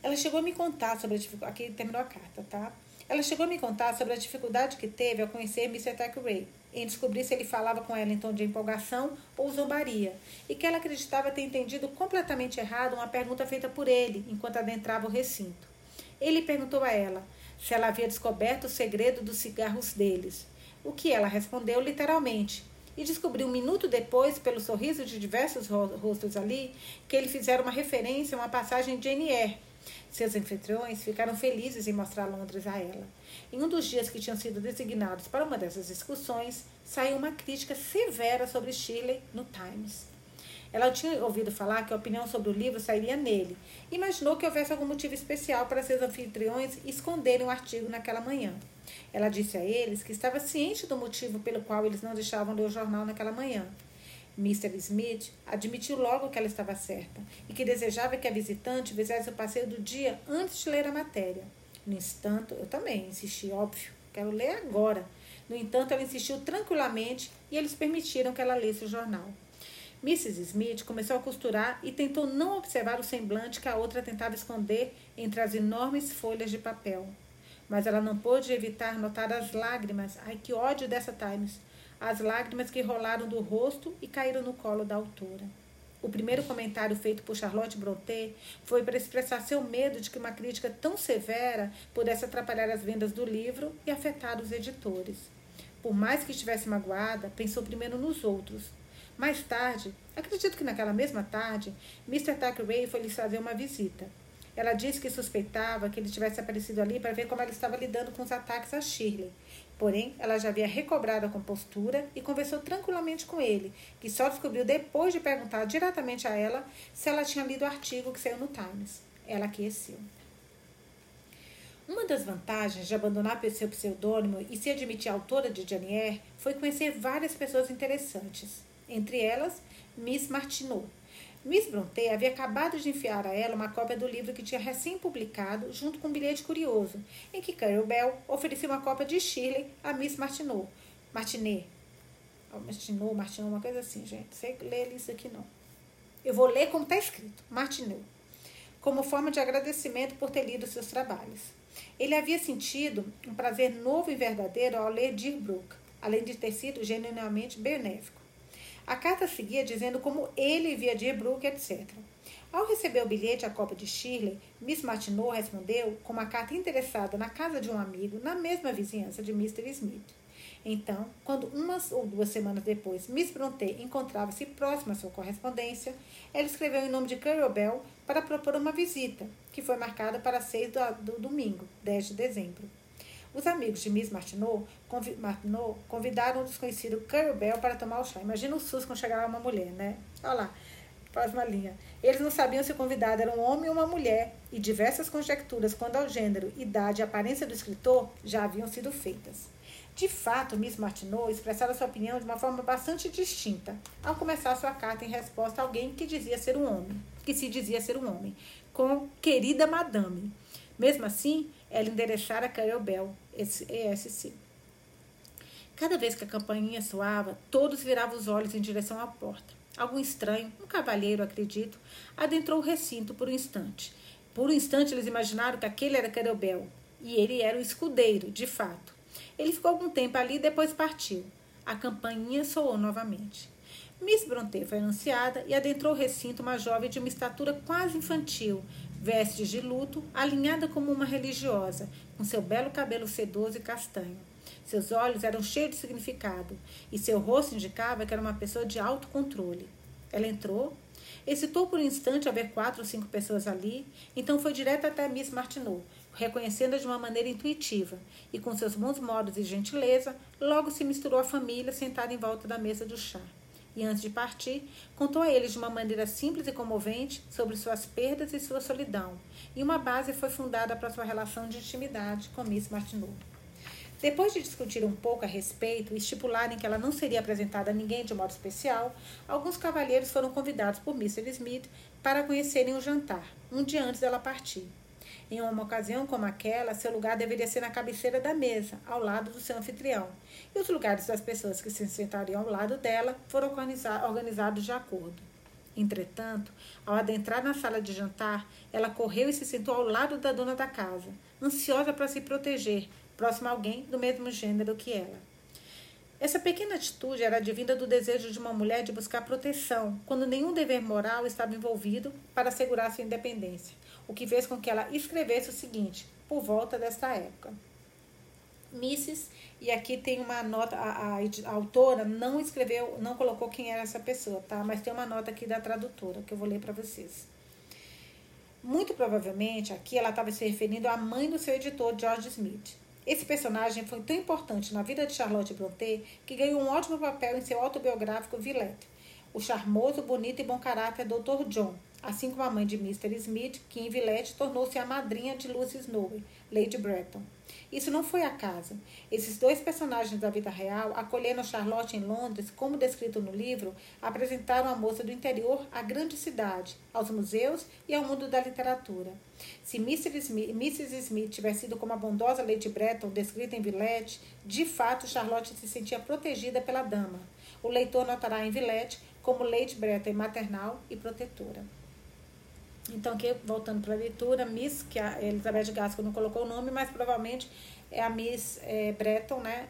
Ela chegou a me contar sobre a dificuldade... Aqui terminou a carta, tá? Ela chegou a me contar sobre a dificuldade que teve ao conhecer mister Thackeray, em descobrir se ele falava com ela em tom de empolgação ou zombaria, e que ela acreditava ter entendido completamente errado uma pergunta feita por ele, enquanto adentrava o recinto. Ele perguntou a ela se ela havia descoberto o segredo dos cigarros deles, o que ela respondeu literalmente, e descobriu um minuto depois, pelo sorriso de diversos rostos ali, que ele fizera uma referência a uma passagem de N R Seus anfitriões ficaram felizes em mostrar Londres a ela. Em um dos dias que tinham sido designados para uma dessas excursões, saiu uma crítica severa sobre Shirley no Times. Ela tinha ouvido falar que a opinião sobre o livro sairia nele. Imaginou que houvesse algum motivo especial para seus anfitriões esconderem o artigo naquela manhã. Ela disse a eles que estava ciente do motivo pelo qual eles não deixavam ler o jornal naquela manhã. mister Smith admitiu logo que ela estava certa e que desejava que a visitante fizesse o passeio do dia antes de ler a matéria. No entanto, eu também insisti, óbvio, quero ler agora. No entanto, ela insistiu tranquilamente e eles permitiram que ela lesse o jornal. missus Smith começou a costurar e tentou não observar o semblante que a outra tentava esconder entre as enormes folhas de papel. Mas ela não pôde evitar notar as lágrimas. Ai, que ódio dessa Times! As lágrimas que rolaram do rosto e caíram no colo da autora. O primeiro comentário feito por Charlotte Brontë foi para expressar seu medo de que uma crítica tão severa pudesse atrapalhar as vendas do livro e afetar os editores. Por mais que estivesse magoada, pensou primeiro nos outros. Mais tarde, acredito que naquela mesma tarde, mister Thackeray foi lhe fazer uma visita. Ela disse que suspeitava que ele tivesse aparecido ali para ver como ela estava lidando com os ataques a Shirley. Porém, ela já havia recobrado a compostura e conversou tranquilamente com ele, que só descobriu depois de perguntar diretamente a ela se ela tinha lido o artigo que saiu no Times. Ela aqueceu. Uma das vantagens de abandonar seu pseudônimo e se admitir autora de Jane Eyre foi conhecer várias pessoas interessantes, entre elas Miss Martineau. miss Brontë havia acabado de enfiar a ela uma cópia do livro que tinha recém-publicado junto com um bilhete curioso, em que Currer Bell oferecia uma cópia de Shirley a Miss Martineau. Martinet. Martineau, Martineau, uma coisa assim, gente. Não sei ler isso aqui, não. Eu vou ler como está escrito. Martineau. Como forma de agradecimento por ter lido seus trabalhos. Ele havia sentido um prazer novo e verdadeiro ao ler Deerbrook, além de ter sido genuinamente benéfico. A carta seguia dizendo como ele via Deerbrook, etcétera. Ao receber o bilhete e a cópia de Shirley, miss Martineau respondeu com uma carta interessada na casa de um amigo, na mesma vizinhança de mister Smith. Então, quando umas ou duas semanas depois miss Brontë encontrava-se próxima à sua correspondência, ela escreveu em nome de Currer Bell para propor uma visita, que foi marcada para seis do, do domingo, dez de dezembro. Os amigos de miss Martineau convi- Martineau convidaram o desconhecido Currer Bell para tomar o chá. Imagina o susto quando chegar lá uma mulher, né? Olha lá, próxima linha. Eles não sabiam se o convidado era um homem ou uma mulher, e diversas conjecturas quanto ao gênero, idade e aparência do escritor já haviam sido feitas. De fato, miss Martineau expressara sua opinião de uma forma bastante distinta, ao começar sua carta em resposta a alguém que dizia ser um homem, que se dizia ser um homem, com querida madame. Mesmo assim, ela endereçara a Currer Bell, E S C. Cada vez que a campainha soava, todos viravam os olhos em direção à porta. Algum estranho, um cavalheiro, acredito, adentrou o recinto por um instante. Por um instante, eles imaginaram que aquele era Currer Bell, e ele era o escudeiro, de fato. Ele ficou algum tempo ali e depois partiu. A campainha soou novamente. miss Brontë foi anunciada e adentrou o recinto uma jovem de uma estatura quase infantil, vestes de luto, alinhada como uma religiosa, com seu belo cabelo sedoso e castanho. Seus olhos eram cheios de significado e seu rosto indicava que era uma pessoa de autocontrole. Ela entrou, hesitou por um instante ao ver quatro ou cinco pessoas ali, então foi direto até miss Martineau, reconhecendo-a de uma maneira intuitiva e, com seus bons modos e gentileza, logo se misturou à família sentada em volta da mesa do chá. e antes de partir, contou a eles de uma maneira simples e comovente sobre suas perdas e sua solidão, e uma base foi fundada para sua relação de intimidade com Miss Martineau. Depois de discutir um pouco a respeito e estipularem que ela não seria apresentada a ninguém de modo especial, alguns cavalheiros foram convidados por mister Smith para conhecerem o jantar, um dia antes dela partir. Em uma ocasião como aquela, seu lugar deveria ser na cabeceira da mesa, ao lado do seu anfitrião, e os lugares das pessoas que se sentariam ao lado dela foram organizados de acordo. Entretanto, ao adentrar na sala de jantar, ela correu e se sentou ao lado da dona da casa, ansiosa para se proteger, próximo a alguém do mesmo gênero que ela. Essa pequena atitude era advinda do desejo de uma mulher de buscar proteção, quando nenhum dever moral estava envolvido para assegurar sua independência, o que fez com que ela escrevesse o seguinte, por volta desta época. Missus, e aqui tem uma nota, a, a, a autora não escreveu, não colocou quem era essa pessoa, tá? Mas tem uma nota aqui da tradutora, que eu vou ler para vocês. Muito provavelmente, aqui ela estava se referindo à mãe do seu editor, George Smith. Esse personagem foi tão importante na vida de Charlotte Brontë que ganhou um ótimo papel em seu autobiográfico Villette, o charmoso, bonito e bom caráter doutor John, assim como a mãe de mister Smith, que em Villette tornou-se a madrinha de Lucy Snowe, Lady Bretton. Isso não foi acaso. Esses dois personagens da vida real acolheram Charlotte em Londres, como descrito no livro, apresentaram a moça do interior à grande cidade, aos museus e ao mundo da literatura. Se missus Smith tivesse sido como a bondosa Lady Bretton, descrita em Villette, de fato Charlotte se sentia protegida pela dama. O leitor notará em Villette como Lady Bretton maternal e protetora. Então, aqui, voltando para a leitura, Miss, que a Elizabeth Gaskell não colocou o nome, mas provavelmente é a Miss é, Bretton, né?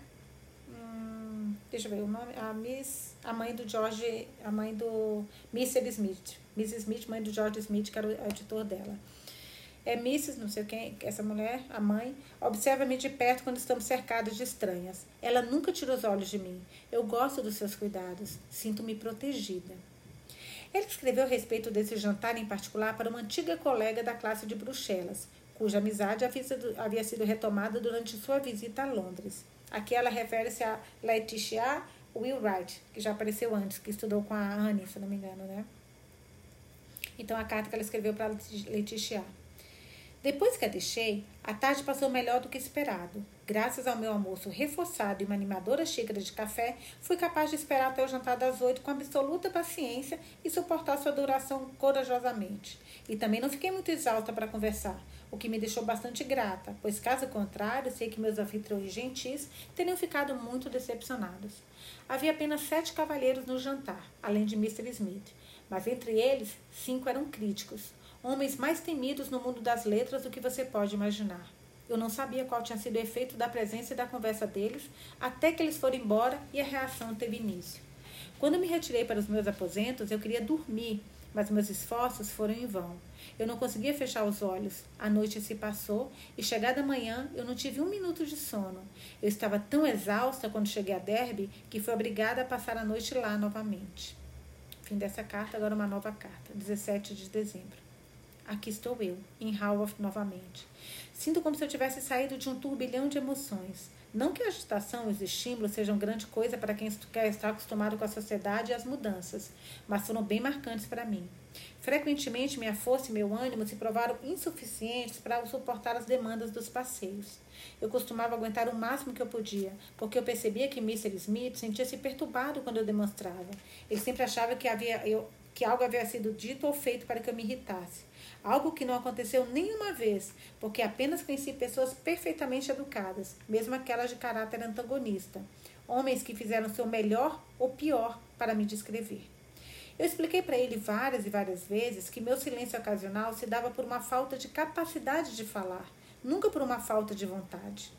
Hum, deixa eu ver o nome. A Miss, a mãe do George, a mãe do mister Smith. Miss Smith, mãe do George Smith, que era o editor dela. É missus, não sei quem, essa mulher, a mãe, observa-me de perto quando estamos cercados de estranhas. Ela nunca tira os olhos de mim. Eu gosto dos seus cuidados. Sinto-me protegida. Ele escreveu a respeito desse jantar em particular para uma antiga colega da classe de Bruxelas, cuja amizade havia sido retomada durante sua visita a Londres. Aqui ela refere-se a Laetitia Wheelwright, que já apareceu antes, que estudou com a Anne, se não me engano, né? Então, a carta que ela escreveu para Laetitia. Depois que a deixei, a tarde passou melhor do que esperado. Graças ao meu almoço reforçado e uma animadora xícara de café, fui capaz de esperar até o jantar das oito com absoluta paciência e suportar sua duração corajosamente. E também não fiquei muito exausta para conversar, o que me deixou bastante grata, pois caso contrário, sei que meus anfitriões gentis teriam ficado muito decepcionados. Havia apenas sete cavalheiros no jantar, além de mister Smith, mas entre eles, cinco eram críticos. Homens mais temidos no mundo das letras do que você pode imaginar. Eu não sabia qual tinha sido o efeito da presença e da conversa deles, até que eles foram embora e a reação teve início. Quando me retirei para os meus aposentos, eu queria dormir, mas meus esforços foram em vão. Eu não conseguia fechar os olhos. A noite se passou e, chegada a manhã, eu não tive um minuto de sono. Eu estava tão exausta quando cheguei a Derby que fui obrigada a passar a noite lá novamente. Fim dessa carta, agora uma nova carta, dezessete de dezembro. Aqui estou eu, em Haworth novamente. Sinto como se eu tivesse saído de um turbilhão de emoções. Não que a agitação e os estímulos sejam grande coisa para quem quer estar acostumado com a sociedade e as mudanças, mas foram bem marcantes para mim. Frequentemente, minha força e meu ânimo se provaram insuficientes para suportar as demandas dos passeios. Eu costumava aguentar o máximo que eu podia, porque eu percebia que mister Smith sentia-se perturbado quando eu demonstrava. Ele sempre achava que havia... eu que algo havia sido dito ou feito para que eu me irritasse. Algo que não aconteceu nenhuma vez, porque apenas conheci pessoas perfeitamente educadas, mesmo aquelas de caráter antagonista. Homens que fizeram seu melhor ou pior para me descrever. Eu expliquei para ele várias e várias vezes que meu silêncio ocasional se dava por uma falta de capacidade de falar, nunca por uma falta de vontade.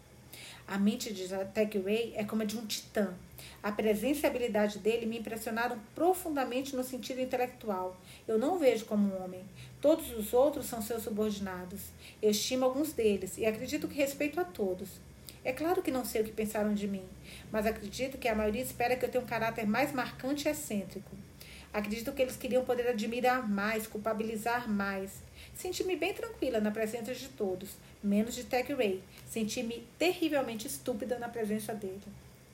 A mente de Thackeray é como a de um titã. A presença e a habilidade dele me impressionaram profundamente no sentido intelectual. Eu não o vejo como um homem. Todos os outros são seus subordinados. Eu estimo alguns deles e acredito que respeito a todos. É claro que não sei o que pensaram de mim, mas acredito que a maioria espera que eu tenha um caráter mais marcante e excêntrico. Acredito que eles queriam poder admirar mais, culpabilizar mais. Senti-me bem tranquila na presença de todos, menos de Thackeray. Senti-me terrivelmente estúpida na presença dele.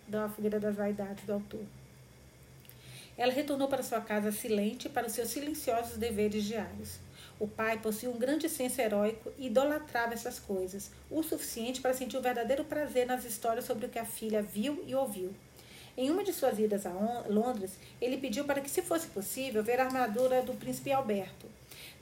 Da Figueira das Vaidades, do autor. Ela retornou para sua casa silente para os seus silenciosos deveres diários. O pai possuía um grande senso heróico e idolatrava essas coisas, o suficiente para sentir o verdadeiro prazer nas histórias sobre o que a filha viu e ouviu. Em uma de suas idas a Londres, ele pediu para que, se fosse possível, ver a armadura do príncipe Alberto.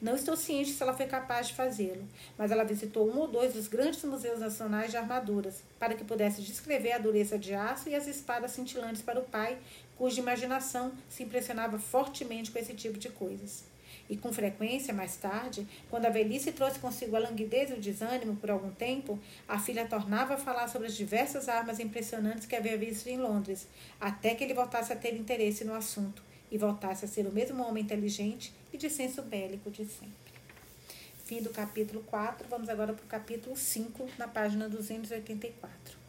Não estou ciente se ela foi capaz de fazê-lo, mas ela visitou um ou dois dos grandes museus nacionais de armaduras, para que pudesse descrever a dureza de aço e as espadas cintilantes para o pai, cuja imaginação se impressionava fortemente com esse tipo de coisas. E com frequência, mais tarde, quando a velhice trouxe consigo a languidez e o desânimo por algum tempo, a filha tornava a falar sobre as diversas armas impressionantes que havia visto em Londres, até que ele voltasse a ter interesse no assunto e voltasse a ser o mesmo homem inteligente e de senso bélico de sempre. Fim do capítulo quatro, vamos agora para o capítulo cinco, na página duzentos e oitenta e quatro.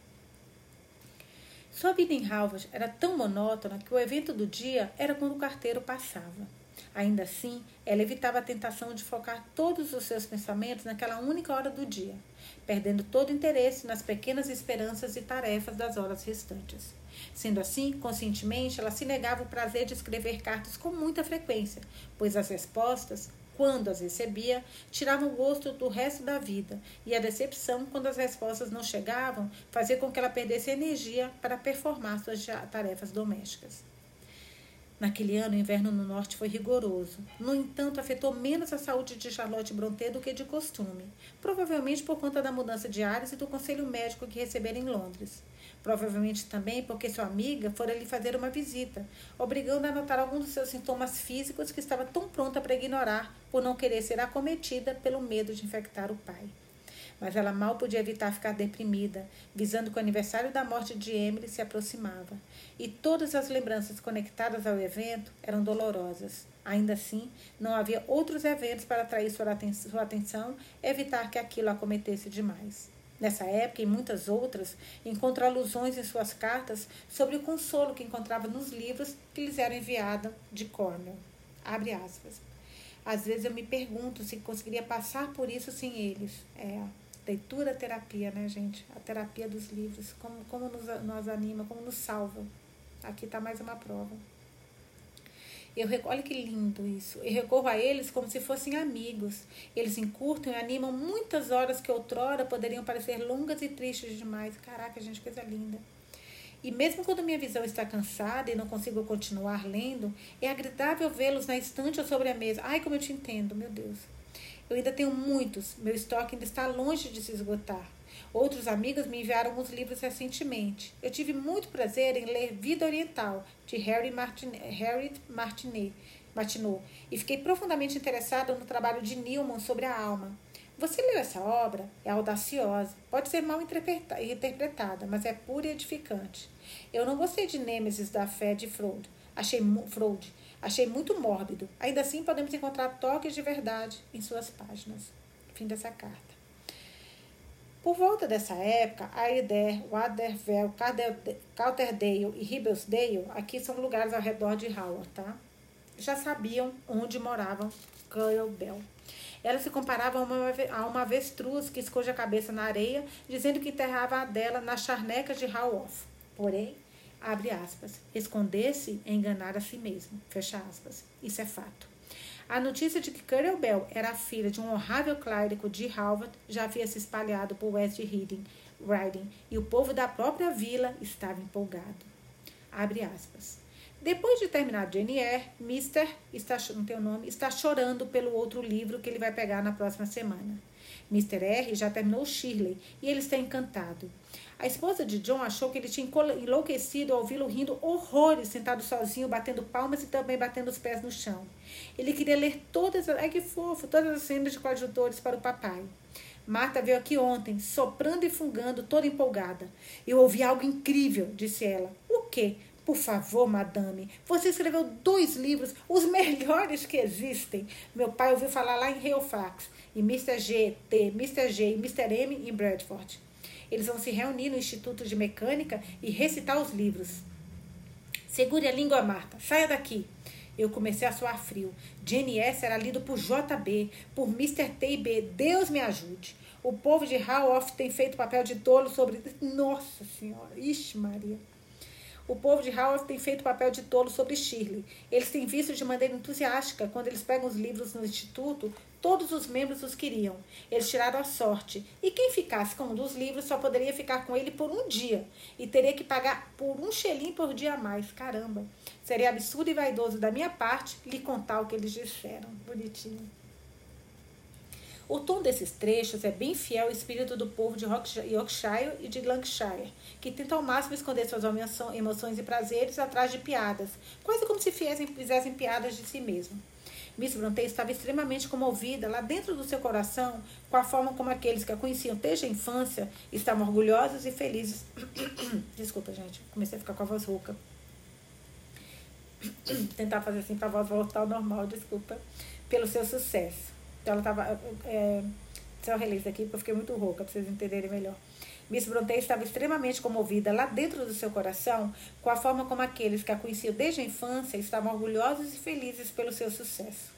Sua vida em Haworth era tão monótona que o evento do dia era quando o carteiro passava. Ainda assim, ela evitava a tentação de focar todos os seus pensamentos naquela única hora do dia, perdendo todo interesse nas pequenas esperanças e tarefas das horas restantes. Sendo assim, conscientemente, ela se negava o prazer de escrever cartas com muita frequência, pois as respostas, quando as recebia, tiravam o gosto do resto da vida, e a decepção, quando as respostas não chegavam, fazia com que ela perdesse energia para performar suas tarefas domésticas. Naquele ano, o inverno no norte foi rigoroso. No entanto, afetou menos a saúde de Charlotte Brontë do que de costume, provavelmente por conta da mudança de ares e do conselho médico que recebera em Londres. Provavelmente também porque sua amiga fora lhe fazer uma visita, obrigando a notar alguns dos seus sintomas físicos que estava tão pronta para ignorar por não querer ser acometida pelo medo de infectar o pai. Mas ela mal podia evitar ficar deprimida, visando que o aniversário da morte de Emily se aproximava, e todas as lembranças conectadas ao evento eram dolorosas. Ainda assim, não havia outros eventos para atrair sua atenção e evitar que aquilo a cometesse demais. Nessa época e muitas outras, encontra alusões em suas cartas sobre o consolo que encontrava nos livros que lhes eram enviados de Cornwall. Abre aspas. Às vezes eu me pergunto se conseguiria passar por isso sem eles. É... Leitura, terapia, né, gente? A terapia dos livros, como, como nos, nos anima, como nos salva. Aqui está mais uma prova. Eu, olha que lindo isso. Eu recorro a eles como se fossem amigos. Eles encurtam e animam muitas horas que outrora poderiam parecer longas e tristes demais. Caraca, gente, coisa linda. E mesmo quando minha visão está cansada e não consigo continuar lendo, é agradável vê-los na estante ou sobre a mesa. Ai, como eu te entendo, meu Deus. Eu ainda tenho muitos, meu estoque ainda está longe de se esgotar. Outros amigos me enviaram alguns livros recentemente. Eu tive muito prazer em ler Vida Oriental, de Harriet Martineau, Martineau, e fiquei profundamente interessada no trabalho de Newman sobre a alma. Você leu essa obra? É audaciosa, pode ser mal interpretada, mas é pura e edificante. Eu não gostei de Nêmesis da Fé de Freud. Achei Freud. Achei muito mórbido. Ainda assim, podemos encontrar toques de verdade em suas páginas. Fim dessa carta. Por volta dessa época, Airedale, Waterville, Calderdale e Ribblesdale, aqui são lugares ao redor de Haworth, tá? Já sabiam onde moravam Currer Bell. Ela se comparava a uma, a uma avestruz que esconde a cabeça na areia, dizendo que enterrava a dela nas charnecas de Haworth. Porém, abre aspas, esconder-se é enganar a si mesmo, fecha aspas, isso é fato. A notícia de que Currer Bell era a filha de um honrável clérigo de Haworth já havia se espalhado por West Riding, Riding e o povo da própria vila estava empolgado. Abre aspas. Depois de terminar Jane Eyre, mister está, não tem o nome, está chorando pelo outro livro que ele vai pegar na próxima semana. mister R já terminou Shirley e ele está encantado. A esposa de John achou que ele tinha enlouquecido ao ouvi-lo rindo horrores, sentado sozinho, batendo palmas e também batendo os pés no chão. Ele queria ler todas as... Ai, que fofo! Todas as cenas de coadjutores para o papai. Marta veio aqui ontem, soprando e fungando, toda empolgada. Eu ouvi algo incrível, disse ela. O quê? Por favor, madame, você escreveu dois livros, os melhores que existem. Meu pai ouviu falar lá em Halifax, e mister G, T, mister G e mister M em Bradford. Eles vão se reunir no Instituto de Mecânica e recitar os livros. Segure a língua, Marta. Saia daqui. Eu comecei a suar frio. Jane S. era lido por J B, por mister T e B. Deus me ajude. O povo de Haworth tem feito papel de tolo sobre... Nossa Senhora. Ixi, Maria. O povo de Haworth tem feito papel de tolo sobre Shirley. Eles têm visto de maneira entusiástica. Quando eles pegam os livros no instituto, todos os membros os queriam. Eles tiraram a sorte. E quem ficasse com um dos livros só poderia ficar com ele por um dia. E teria que pagar por um xelim por dia a mais. Caramba. Seria absurdo e vaidoso da minha parte lhe contar o que eles disseram. Bonitinho. O tom desses trechos é bem fiel ao espírito do povo de Yorkshire e de Lancashire, que tenta ao máximo esconder suas emoções e prazeres atrás de piadas, quase como se fizessem piadas de si mesmo. Miss Brontë estava extremamente comovida lá dentro do seu coração com a forma como aqueles que a conheciam desde a infância estavam orgulhosos e felizes. Desculpa, gente, comecei a ficar com a voz rouca. Tentar fazer assim para a voz voltar ao normal, desculpa, pelo seu sucesso. Então ela estava... É, só relei aqui porque eu fiquei muito rouca, para vocês entenderem melhor. Miss Brontë estava extremamente comovida lá dentro do seu coração com a forma como aqueles que a conheciam desde a infância estavam orgulhosos e felizes pelo seu sucesso.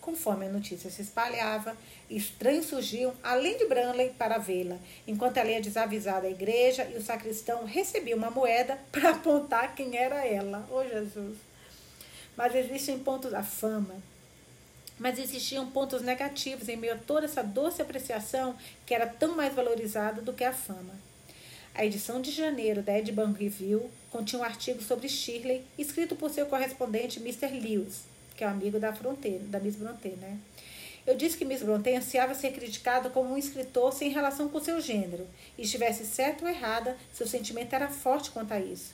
Conforme a notícia se espalhava, estranhos surgiam, além de Branwell, para vê-la, enquanto ela ia desavisada à igreja e o sacristão recebia uma moeda para apontar quem era ela. Ô, Jesus! Mas existem pontos da fama... Mas existiam pontos negativos em meio a toda essa doce apreciação que era tão mais valorizada do que a fama. A edição de janeiro da Edinburgh Review continha um artigo sobre Shirley, escrito por seu correspondente mister Lewes, que é um amigo da, fronteira, da Miss Brontë, né? Eu disse que Miss Brontë ansiava ser criticada como um escritor sem relação com seu gênero, e estivesse certa ou errada, seu sentimento era forte quanto a isso.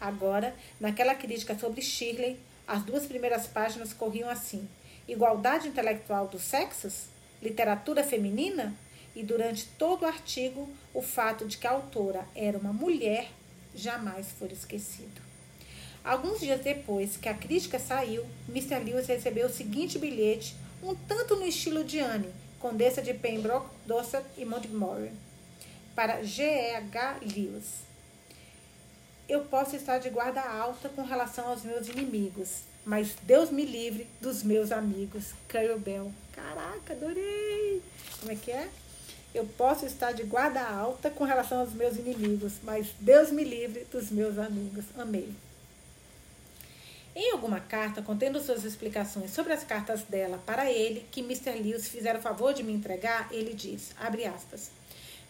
Agora, naquela crítica sobre Shirley, as duas primeiras páginas corriam assim: igualdade intelectual dos sexos, literatura feminina, e durante todo o artigo, o fato de que a autora era uma mulher jamais foi esquecido. Alguns dias depois que a crítica saiu, mister Lewes recebeu o seguinte bilhete, um tanto no estilo de Anne, condessa de Pembroke, Dorset e Montgomery, para G E H Lewes. Eu posso estar de guarda alta com relação aos meus inimigos, mas Deus me livre dos meus amigos. Currer Bell. Caraca, adorei. Como é que é? Eu posso estar de guarda alta com relação aos meus inimigos, mas Deus me livre dos meus amigos. Amei. Em alguma carta, contendo suas explicações sobre as cartas dela para ele, que mister Lewes fizeram o favor de me entregar, ele diz, abre aspas,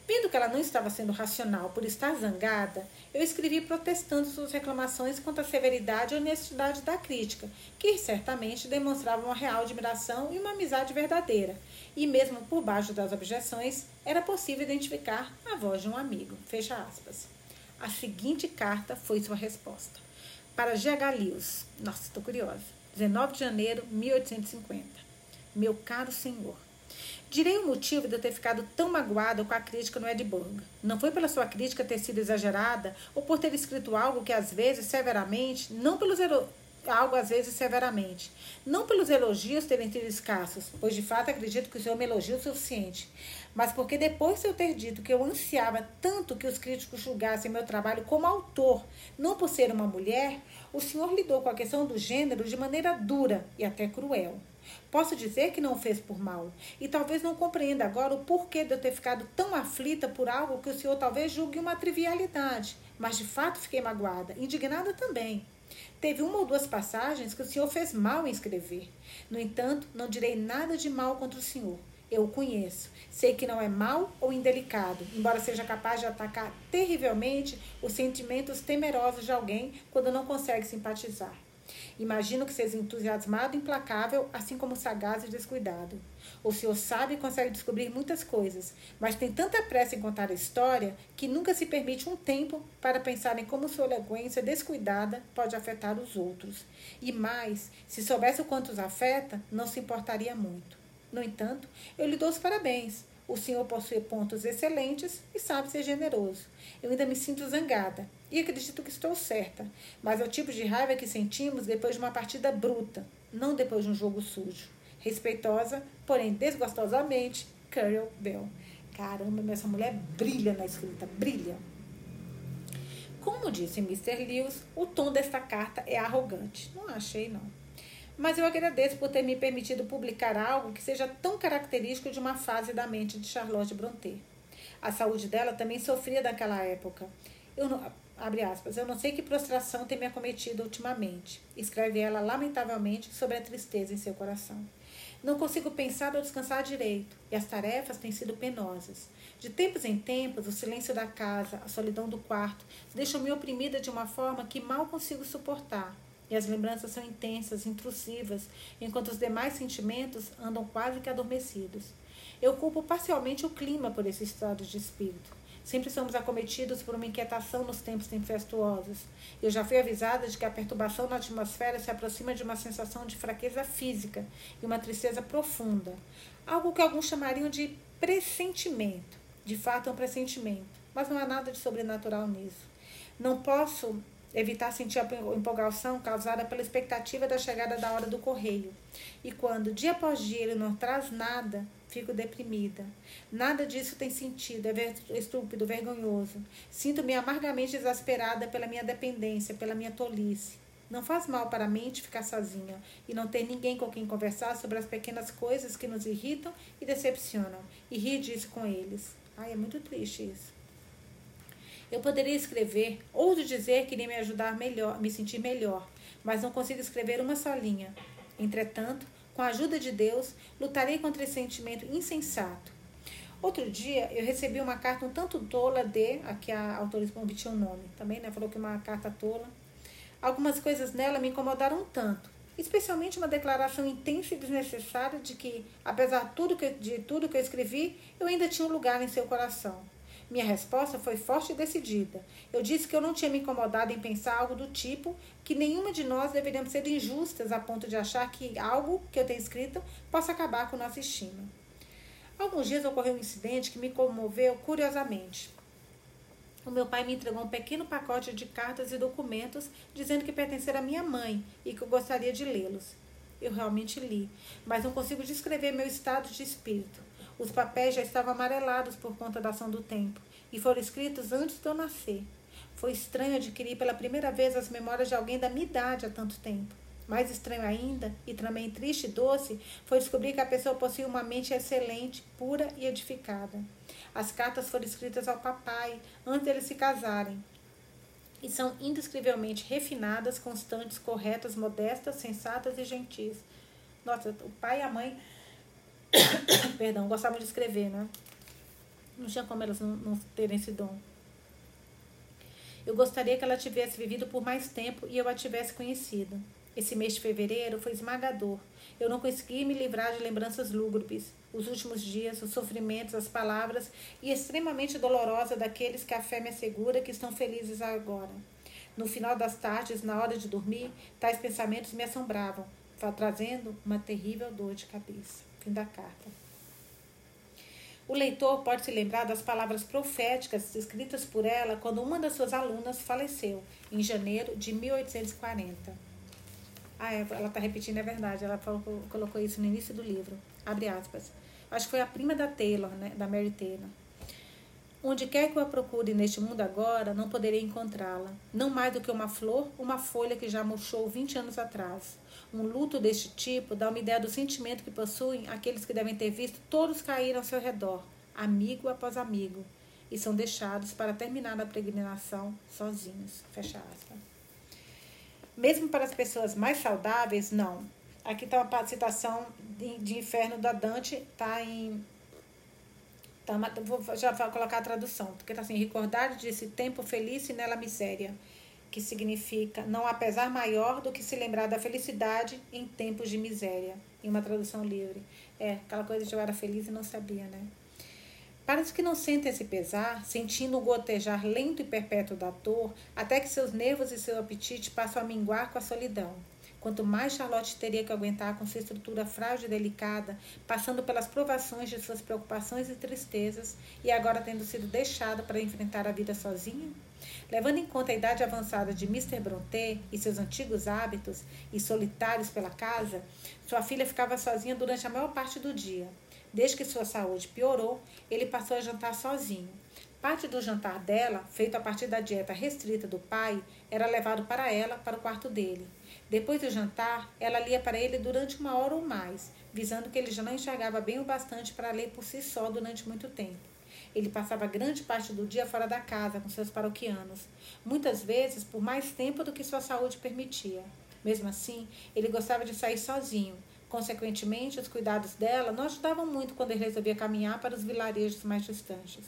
vendo que ela não estava sendo racional por estar zangada, eu escrevi protestando suas reclamações contra a severidade e honestidade da crítica, que certamente demonstrava uma real admiração e uma amizade verdadeira, e mesmo por baixo das objeções, era possível identificar a voz de um amigo. Fecha aspas. A seguinte carta foi sua resposta. Para G H Lewes. Nossa, estou curiosa. dezenove de janeiro de mil oitocentos e cinquenta. Meu caro senhor, direi o motivo de eu ter ficado tão magoado com a crítica no Edinburgh. Não foi pela sua crítica ter sido exagerada ou por ter escrito algo que às vezes severamente, não pelos elo... algo às vezes severamente, não pelos elogios terem sido escassos, pois de fato acredito que o senhor me elogiou o suficiente, mas porque depois de eu ter dito que eu ansiava tanto que os críticos julgassem meu trabalho como autor, não por ser uma mulher, o senhor lidou com a questão do gênero de maneira dura e até cruel. Posso dizer que não fez por mal, e talvez não compreenda agora o porquê de eu ter ficado tão aflita por algo que o senhor talvez julgue uma trivialidade, mas de fato fiquei magoada, indignada também. Teve uma ou duas passagens que o senhor fez mal em escrever. No entanto, não direi nada de mal contra o senhor. Eu o conheço. Sei que não é mal ou indelicado, embora seja capaz de atacar terrivelmente os sentimentos temerosos de alguém quando não consegue simpatizar. Imagino que seja entusiasmado e implacável, assim como sagaz e descuidado. O senhor sabe e consegue descobrir muitas coisas, mas tem tanta pressa em contar a história que nunca se permite um tempo para pensar em como sua eloquência descuidada pode afetar os outros. E mais, se soubesse o quanto os afeta, não se importaria muito. No entanto, eu lhe dou os parabéns. O senhor possui pontos excelentes e sabe ser generoso. Eu ainda me sinto zangada e acredito que estou certa, mas é o tipo de raiva que sentimos depois de uma partida bruta, não depois de um jogo sujo. Respeitosa, porém desgostosamente, Currer Bell. Caramba, essa mulher brilha na escrita, brilha. Como disse mister Lewes, o tom desta carta é arrogante. Não achei, não. Mas eu agradeço por ter me permitido publicar algo que seja tão característico de uma fase da mente de Charlotte Brontë. A saúde dela também sofria naquela época. Eu não... abre aspas, eu não sei que prostração tem me acometido ultimamente, escreve ela lamentavelmente sobre a tristeza em seu coração. Não consigo pensar ou descansar direito, e as tarefas têm sido penosas. De tempos em tempos, o silêncio da casa, a solidão do quarto, deixam-me oprimida de uma forma que mal consigo suportar, e as lembranças são intensas, intrusivas, enquanto os demais sentimentos andam quase que adormecidos. Eu culpo parcialmente o clima por esse estado de espírito. Sempre somos acometidos por uma inquietação nos tempos tempestuosos. Eu já fui avisada de que a perturbação na atmosfera se aproxima de uma sensação de fraqueza física e uma tristeza profunda. Algo que alguns chamariam de pressentimento. De fato, é um pressentimento, mas não há nada de sobrenatural nisso. Não posso evitar sentir a empolgação causada pela expectativa da chegada da hora do correio. E quando, dia após dia, ele não traz nada, fico deprimida. Nada disso tem sentido, é estúpido, vergonhoso. Sinto-me amargamente exasperada pela minha dependência, pela minha tolice. Não faz mal para a mente ficar sozinha e não ter ninguém com quem conversar sobre as pequenas coisas que nos irritam e decepcionam, e rir disso com eles. Ai, é muito triste isso. Eu poderia escrever, ouso dizer que iria me ajudar melhor, me sentir melhor, mas não consigo escrever uma só linha. Entretanto, com a ajuda de Deus, lutarei contra esse sentimento insensato. Outro dia, eu recebi uma carta um tanto tola de... Aqui a autora omitiu o nome também, né? Falou que uma carta tola. Algumas coisas nela me incomodaram um tanto. Especialmente uma declaração intensa e desnecessária de que, apesar de tudo que, de tudo que eu escrevi, eu ainda tinha um lugar em seu coração. Minha resposta foi forte e decidida. Eu disse que eu não tinha me incomodado em pensar algo do tipo, que nenhuma de nós deveríamos ser injustas a ponto de achar que algo que eu tenha escrito possa acabar com nossa estima. Alguns dias ocorreu um incidente que me comoveu curiosamente. O meu pai me entregou um pequeno pacote de cartas e documentos dizendo que pertenceram à minha mãe e que eu gostaria de lê-los. Eu realmente li, mas não consigo descrever meu estado de espírito. Os papéis já estavam amarelados por conta da ação do tempo e foram escritos antes de eu nascer. Foi estranho adquirir pela primeira vez as memórias de alguém da minha idade há tanto tempo. Mais estranho ainda, e também triste e doce, foi descobrir que a pessoa possui uma mente excelente, pura e edificada. As cartas foram escritas ao papai antes deles se casarem e são indescrivelmente refinadas, constantes, corretas, modestas, sensatas e gentis. Nossa, o pai e a mãe... Perdão, gostavam de escrever, né? Não tinha como elas não, não terem esse dom. Eu gostaria que ela tivesse vivido por mais tempo e eu a tivesse conhecido. Esse mês de fevereiro foi esmagador. Eu não consegui me livrar de lembranças lúgubres. Os últimos dias, os sofrimentos, as palavras e extremamente dolorosa daqueles que a fé me assegura que estão felizes agora. No final das tardes, na hora de dormir, tais pensamentos me assombravam, trazendo uma terrível dor de cabeça. Fim da carta. O leitor pode se lembrar das palavras proféticas escritas por ela quando uma das suas alunas faleceu, em janeiro de mil oitocentos e quarenta. Ah, ela está repetindo, é verdade. Ela falou, colocou isso no início do livro. Abre aspas. Acho que foi a prima da Taylor, né? Da Mary Taylor. Onde quer que eu a procure neste mundo agora, não poderei encontrá-la. Não mais do que uma flor, uma folha que já murchou vinte anos atrás. Um luto deste tipo dá uma ideia do sentimento que possuem aqueles que devem ter visto todos cair ao seu redor, amigo após amigo, e são deixados para terminar a peregrinação sozinhos. Fecha aspas. Mesmo para as pessoas mais saudáveis, não. Aqui está uma citação de Inferno da Dante, está em... Tá, vou já colocar a tradução, porque está assim, recordar desse tempo feliz e nela miséria, que significa não há pesar maior do que se lembrar da felicidade em tempos de miséria, em uma tradução livre. É, aquela coisa de eu era feliz e não sabia, né? Para os que não sentem esse pesar, sentindo o gotejar lento e perpétuo da dor, até que seus nervos e seu apetite passam a minguar com a solidão. Quanto mais Charlotte teria que aguentar com sua estrutura frágil e delicada, passando pelas provações de suas preocupações e tristezas, e agora tendo sido deixada para enfrentar a vida sozinha? Levando em conta a idade avançada de mister Brontë e seus antigos hábitos, e solitários pela casa, sua filha ficava sozinha durante a maior parte do dia. Desde que sua saúde piorou, ele passou a jantar sozinho. Parte do jantar dela, feito a partir da dieta restrita do pai, era levado para ela, para o quarto dele. Depois do jantar, ela lia para ele durante uma hora ou mais, visando que ele já não enxergava bem o bastante para ler por si só durante muito tempo. Ele passava grande parte do dia fora da casa, com seus paroquianos, muitas vezes por mais tempo do que sua saúde permitia. Mesmo assim, ele gostava de sair sozinho. Consequentemente, os cuidados dela não ajudavam muito quando ele resolvia caminhar para os vilarejos mais distantes.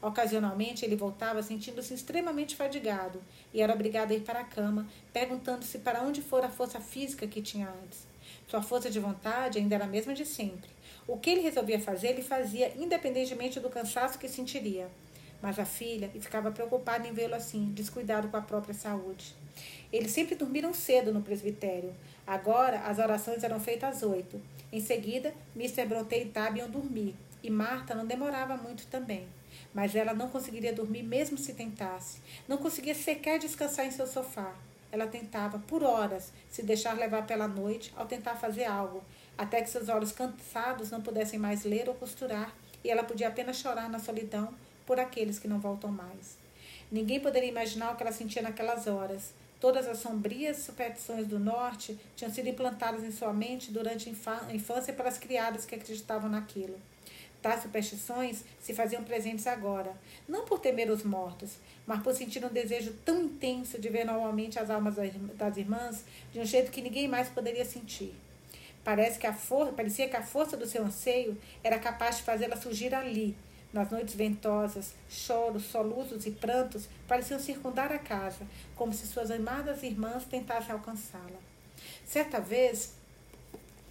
Ocasionalmente, ele voltava sentindo-se extremamente fadigado e era obrigado a ir para a cama, perguntando-se para onde fora a força física que tinha antes. Sua força de vontade ainda era a mesma de sempre. O que ele resolvia fazer, ele fazia, independentemente do cansaço que sentiria. Mas a filha ficava preocupada em vê-lo assim, descuidado com a própria saúde. Eles sempre dormiram cedo no presbitério. Agora, as orações eram feitas às oito. Em seguida, mister Brontë e Tabby iam dormir, e Marta não demorava muito também. Mas ela não conseguiria dormir mesmo se tentasse. Não conseguia sequer descansar em seu sofá. Ela tentava, por horas, se deixar levar pela noite ao tentar fazer algo, até que seus olhos cansados não pudessem mais ler ou costurar, e ela podia apenas chorar na solidão por aqueles que não voltam mais. Ninguém poderia imaginar o que ela sentia naquelas horas. Todas as sombrias superstições do norte tinham sido implantadas em sua mente durante a infância pelas criadas que acreditavam naquilo. Tais superstições se faziam presentes agora, não por temer os mortos, mas por sentir um desejo tão intenso de ver normalmente as almas das irmãs de um jeito que ninguém mais poderia sentir. Parece que a for- parecia que a força do seu anseio era capaz de fazê-la surgir ali. Nas noites ventosas, choros, soluços e prantos pareciam circundar a casa, como se suas amadas irmãs tentassem alcançá-la. Certa vez,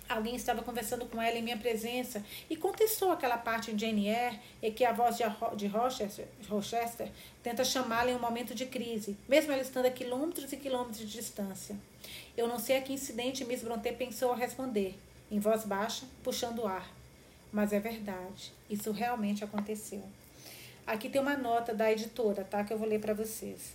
alguém estava conversando com ela em minha presença e contestou aquela parte em Jane Eyre em que a voz de Rochester, Rochester tenta chamá-la em um momento de crise, mesmo ela estando a quilômetros e quilômetros de distância. Eu não sei a que incidente miss Brontë pensou ao responder, em voz baixa, puxando o ar. Mas é verdade, isso realmente aconteceu. Aqui tem uma nota da editora, tá? Que eu vou ler para vocês.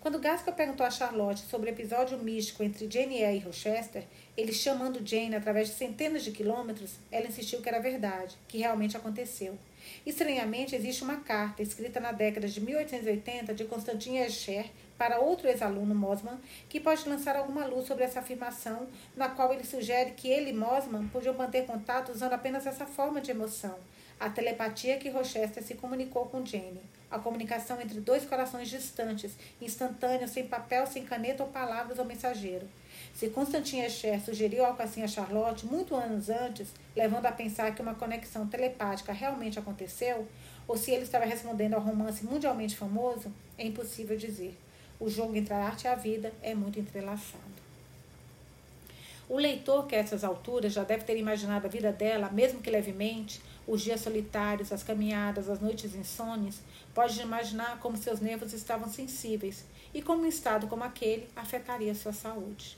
Quando Gaskell perguntou a Charlotte sobre o episódio místico entre Jane Eyre e Rochester, ele chamando Jane através de centenas de quilômetros, ela insistiu que era verdade, que realmente aconteceu. Estranhamente, existe uma carta escrita na década de mil oitocentos e oitenta de Constantin Escher para outro ex-aluno, Mosman, que pode lançar alguma luz sobre essa afirmação, na qual ele sugere que ele e Mosman podiam manter contato usando apenas essa forma de emoção, a telepatia que Rochester se comunicou com Jane. A comunicação entre dois corações distantes, instantâneos, sem papel, sem caneta ou palavras ao mensageiro. Se Constantin Escher sugeriu algo assim a Charlotte muito anos antes, levando a pensar que uma conexão telepática realmente aconteceu, ou se ele estava respondendo ao romance mundialmente famoso, é impossível dizer. O jogo entre a arte e a vida é muito entrelaçado. O leitor que a essas alturas já deve ter imaginado a vida dela, mesmo que levemente, os dias solitários, as caminhadas, as noites insones, pode imaginar como seus nervos estavam sensíveis e como um estado como aquele afetaria sua saúde.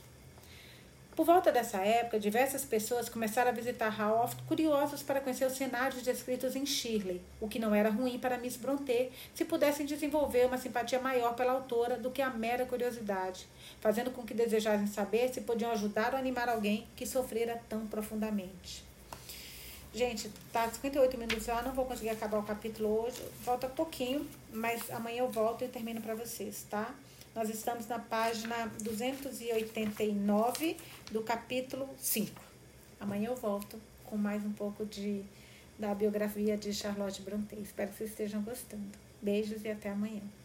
Por volta dessa época, diversas pessoas começaram a visitar Haworth curiosos para conhecer os cenários descritos em Shirley, o que não era ruim para miss Brontë se pudessem desenvolver uma simpatia maior pela autora do que a mera curiosidade, fazendo com que desejassem saber se podiam ajudar ou animar alguém que sofrera tão profundamente. Gente, tá cinquenta e oito minutos lá, não vou conseguir acabar o capítulo hoje, volta pouquinho, mas amanhã eu volto e termino para vocês, tá? Nós estamos na página duzentos e oitenta e nove do capítulo cinco. Amanhã eu volto com mais um pouco de, da biografia de Charlotte Brontë. Espero que vocês estejam gostando. Beijos e até amanhã.